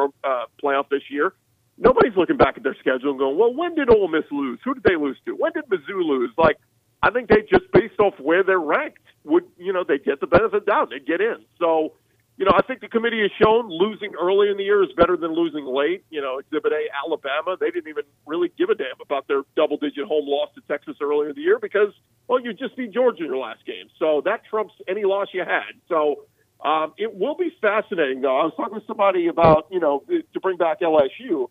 playoff this year. Nobody's looking back at their schedule and going, well, when did Ole Miss lose? Who did they lose to? When did Mizzou lose? Like, I think they just, based off where they're ranked, would, you know, they get the benefit of the doubt. They get in. So, you know, I think the committee has shown losing early in the year is better than losing late. You know, Exhibit A, Alabama, they didn't even really give a damn about their double-digit home loss to Texas earlier in the year because, well, you just beat Georgia in your last game. So that trumps any loss you had. So it will be fascinating, though. I was talking to somebody about, you know, to bring back LSU.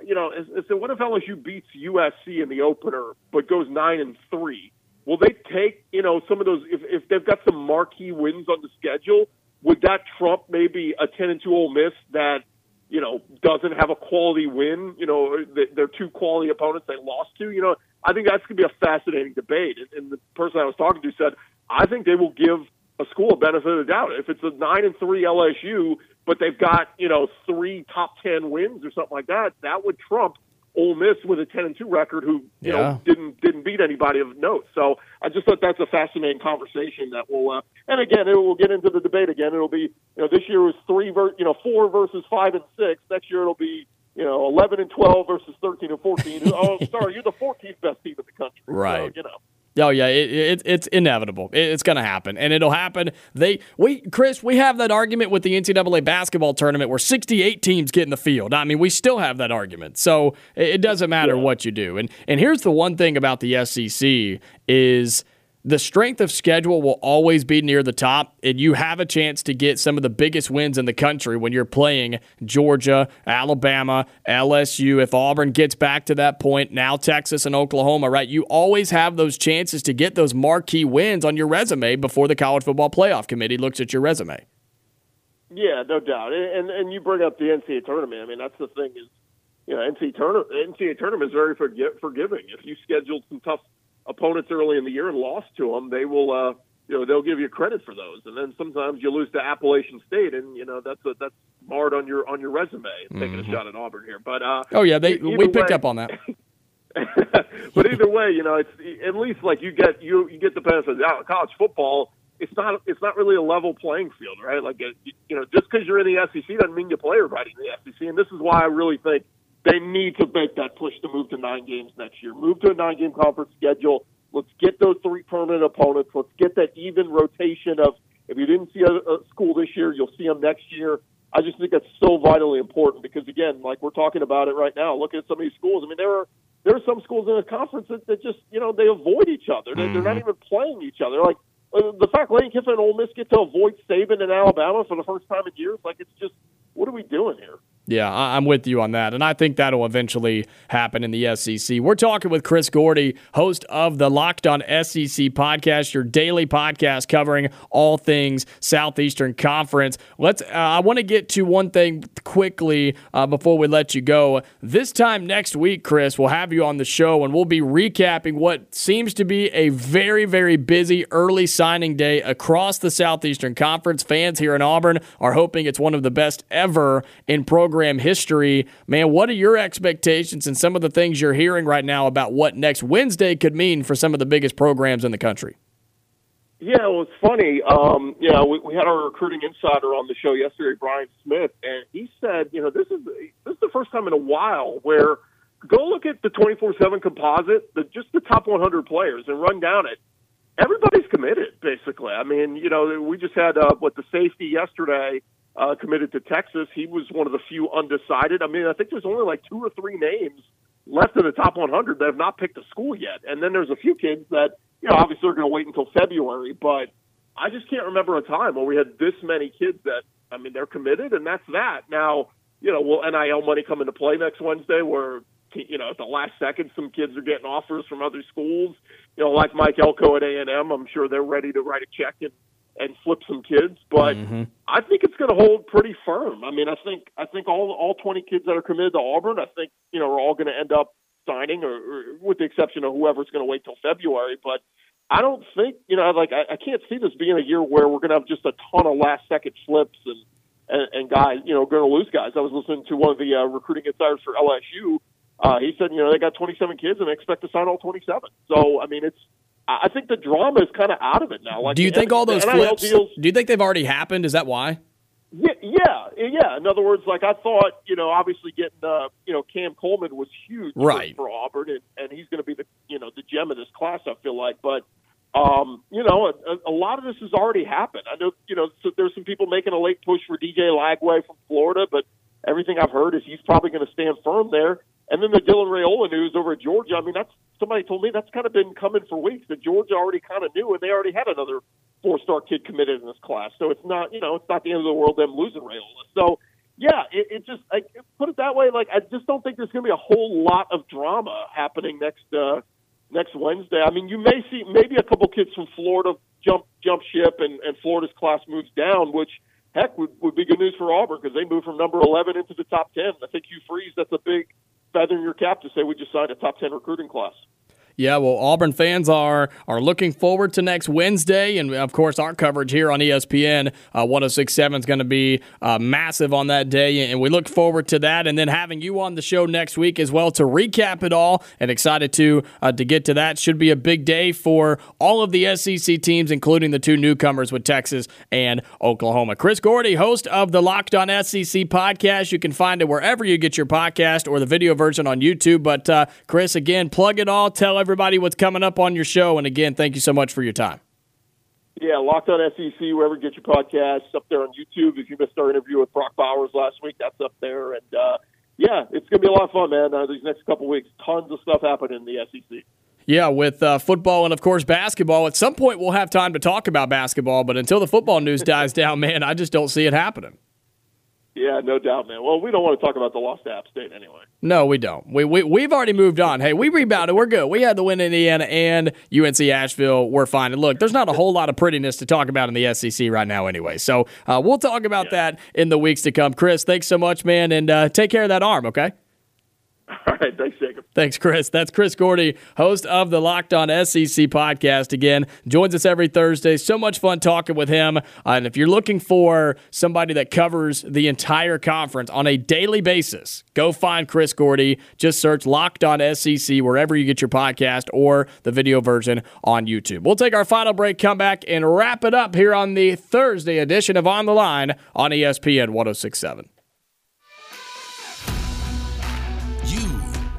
You know, so what if LSU beats USC in the opener but goes 9-3? Will they take, you know, some of those, if they've got some marquee wins on the schedule, would that trump maybe a 10-2 Ole Miss that, you know, doesn't have a quality win? You know, they're two quality opponents they lost to. You know, I think that's going to be a fascinating debate. And the person I was talking to said, I think they will give a school a benefit of the doubt. If it's a 9-3 LSU, but they've got, you know, 3 top 10 wins or something like that, that would trump Ole Miss with a 10-2 record, who you know didn't beat anybody of note. So I just thought that's a fascinating conversation that will. And again, it will get into the debate again. It'll be, you know, this year was 4 versus 5 and 6. Next year it'll be, you know, 11 and 12 versus 13 and 14. Oh, sorry, you're the 14th best team in the country. Right. So, you know. Oh, yeah, it's inevitable. It's going to happen, and it'll happen. Chris, we have that argument with the NCAA basketball tournament where 68 teams get in the field. I mean, we still have that argument, so it doesn't matter what you do. And here's the one thing about the SEC is the strength of schedule will always be near the top, and you have a chance to get some of the biggest wins in the country when you're playing Georgia, Alabama, LSU. If Auburn gets back to that point, now Texas and Oklahoma, right? You always have those chances to get those marquee wins on your resume before the College Football Playoff Committee looks at your resume. Yeah, no doubt. And you bring up the NCAA tournament. I mean, that's the thing is, you know, NCAA tournament is very forgiving. If you scheduled some tough opponents early in the year and lost to them, they will, they'll give you credit for those. And then sometimes you lose to Appalachian State, and you know that's marred on your resume. Mm-hmm. Taking a shot at Auburn here, but we picked up on that. But either way, you know, it's at least like you get the benefit. College football it's not really a level playing field, right? Like, just because you're in the SEC doesn't mean you play everybody in the SEC. And this is why I really think they need to make that push to move to 9 games next year. Move to a 9-game conference schedule. Let's get those 3 permanent opponents. Let's get that even rotation of, if you didn't see a school this year, you'll see them next year. I just think that's so vitally important because, again, like we're talking about it right now, looking at some of these schools, I mean, there are some schools in the conference that just, they avoid each other. They're not even playing each other. Like, the fact Lane Kiffin and Ole Miss get to avoid Saban in Alabama for the first time in years, like, it's just, what are we doing here? Yeah, I'm with you on that, and I think that'll eventually happen in the SEC. We're talking with Chris Gordy, host of the Locked On SEC Podcast, your daily podcast covering all things Southeastern Conference. I want to get to one thing quickly before we let you go. This time next week, Chris, we'll have you on the show, and we'll be recapping what seems to be a very, very busy early signing day across the Southeastern Conference. Fans here in Auburn are hoping it's one of the best ever in program history. Man, what are your expectations and some of the things you're hearing right now about what next Wednesday could mean for some of the biggest programs in the country? Yeah, well, it's funny. We had our recruiting insider on the show yesterday, Brian Smith, and he said, this is the first time in a while where go look at the 24/7 composite, just the top 100 players, and run down it. Everybody's committed, basically. I mean, we just had the safety yesterday. Committed to Texas. He was one of the few undecided. I mean, I think there's only like 2 or 3 names left in the top 100 that have not picked a school yet. And then there's a few kids that, obviously are going to wait until February. But I just can't remember a time where we had this many kids that, I mean, they're committed, and that's that. Now, will NIL money come into play next Wednesday where, at the last second, some kids are getting offers from other schools? Like Mike Elko at A&M, I'm sure they're ready to write a check and flip some kids, but I think it's going to hold pretty firm. I mean, I think all 20 kids that are committed to Auburn, I think, are all going to end up signing, or with the exception of whoever's going to wait till February. But I don't think, I can't see this being a year where we're going to have just a ton of last second flips and guys, going to lose guys. I was listening to one of the recruiting insiders for LSU. He said, they got 27 kids and they expect to sign all 27. So, I mean, I think the drama is kind of out of it now. Like, do you think all those flips, do you think they've already happened? Is that why? Yeah. In other words, like I thought, obviously getting, Cam Coleman was huge for Auburn, and he's going to be the, the gem of this class, I feel like. But, a lot of this has already happened. I know, so there's some people making a late push for DJ Lagway from Florida, but everything I've heard is he's probably going to stand firm there. And then the Dylan Raiola news over at Georgia, I mean, somebody told me that's kind of been coming for weeks, that Georgia already kind of knew, and they already had another 4-star kid committed in this class. So it's not, it's not the end of the world them losing Raiola. So, yeah, it just, like, put it that way, like, I just don't think there's going to be a whole lot of drama happening next Wednesday. I mean, you may see maybe a couple kids from Florida jump ship and Florida's class moves down, which, heck, would be good news for Auburn because they move from number 11 into the top 10. I think Hugh Freeze, that's a big feather in your cap to say we just signed a top 10 recruiting class. Yeah, well, Auburn fans are looking forward to next Wednesday, and of course our coverage here on ESPN 1067 is going to be massive on that day, and we look forward to that, and then having you on the show next week as well to recap it all, and excited to get to that. Should be a big day for all of the SEC teams, including the 2 newcomers with Texas and Oklahoma. Chris Gordy, host of the Locked On SEC Podcast. You can find it wherever you get your podcast or the video version on YouTube, but Chris, again, plug it all, tell everybody what's coming up on your show, and again, thank you so much for your time. Yeah, Locked On SEC, wherever you get your podcasts, up there on YouTube. If you missed our interview with Brock Bowers last week, that's up there, and yeah, it's going to be a lot of fun, man. These next couple weeks, tons of stuff happening in the SEC. Yeah, with football and, of course, basketball. At some point, we'll have time to talk about basketball, but until the football news dies down, man, I just don't see it happening. Yeah, no doubt, man. Well, we don't want to talk about the loss to App State anyway. No, we don't. We've already moved on. Hey, we rebounded. We're good. We had the win in Indiana and UNC Asheville. We're fine. And look, there's not a whole lot of prettiness to talk about in the SEC right now anyway. So we'll talk about that in the weeks to come. Chris, thanks so much, man, and take care of that arm, okay? All right, thanks, Jacob. Thanks, Chris. That's Chris Gordy, host of the Locked On SEC podcast. Again, joins us every Thursday. So much fun talking with him. And if you're looking for somebody that covers the entire conference on a daily basis, go find Chris Gordy. Just search Locked On SEC wherever you get your podcast or the video version on YouTube. We'll take our final break, come back, and wrap it up here on the Thursday edition of On the Line on ESPN 1067.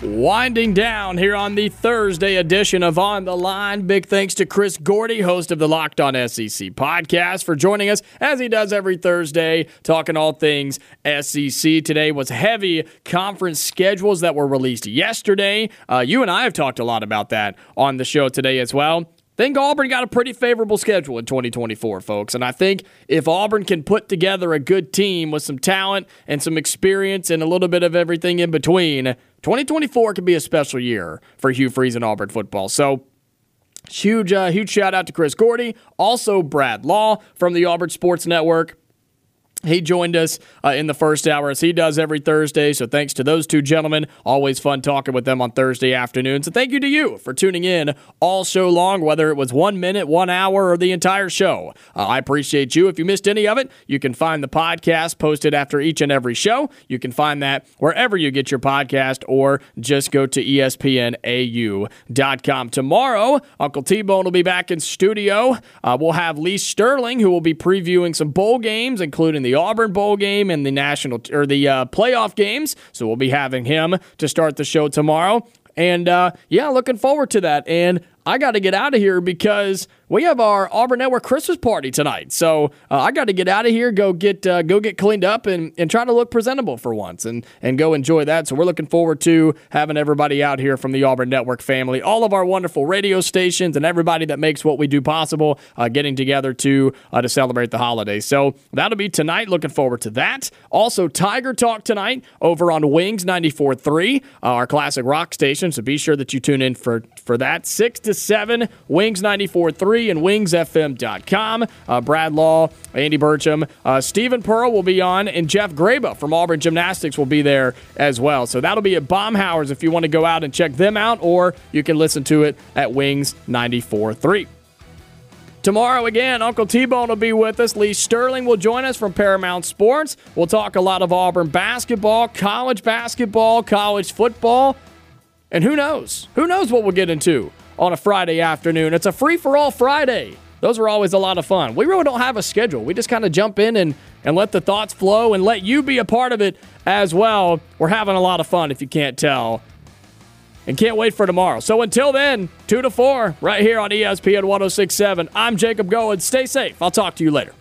Winding down here on the Thursday edition of On the Line. Big thanks to Chris Gordy, host of the Locked On SEC podcast, for joining us as he does every Thursday, talking all things SEC. Today was heavy conference schedules that were released yesterday. You and I have talked a lot about that on the show today as well. I think Auburn got a pretty favorable schedule in 2024, folks. And I think if Auburn can put together a good team with some talent and some experience and a little bit of everything in between, 2024 could be a special year for Hugh Freeze and Auburn football. So huge shout-out to Chris Gordy. Also, Brad Law from the Auburn Sports Network. He joined us in the first hour, as he does every Thursday, so thanks to those two gentlemen. Always fun talking with them on Thursday afternoons. So thank you to you for tuning in all show long, whether it was 1 minute, 1 hour, or the entire show. I appreciate you. If you missed any of it, you can find the podcast posted after each and every show. You can find that wherever you get your podcast, or just go to ESPNAU.com. Tomorrow, Uncle T-Bone will be back in studio. We'll have Lee Sterling, who will be previewing some bowl games, including the Auburn Bowl game and the playoff games. So we'll be having him to start the show tomorrow. And looking forward to that. And I got to get out of here because we have our Auburn Network Christmas party tonight. So I got to get out of here, go get cleaned up and try to look presentable for once and go enjoy that. So we're looking forward to having everybody out here from the Auburn Network family, all of our wonderful radio stations and everybody that makes what we do possible, getting together to celebrate the holidays. So that'll be tonight. Looking forward to that. Also, Tiger Talk tonight over on Wings 94.3, our classic rock station. So be sure that you tune in for that. 6 to 7, Wings 94.3 and wingsfm.com. Brad Law, Andy Burcham, Stephen Pearl will be on, and Jeff Graba from Auburn Gymnastics will be there as well. So that'll be at Baumhower's if you want to go out and check them out, or you can listen to it at Wings 94.3. Tomorrow, again, Uncle T-Bone will be with us. Lee Sterling will join us from Paramount Sports. We'll talk a lot of Auburn basketball, college football, and who knows? Who knows what we'll get into on a Friday afternoon. It's a free-for-all Friday. Those are always a lot of fun. We really don't have a schedule. We just kind of jump in and let the thoughts flow and let you be a part of it as well. We're having a lot of fun, if you can't tell. And can't wait for tomorrow. So until then, 2 to 4, right here on ESPN 1067. I'm Jacob Goins. Stay safe. I'll talk to you later.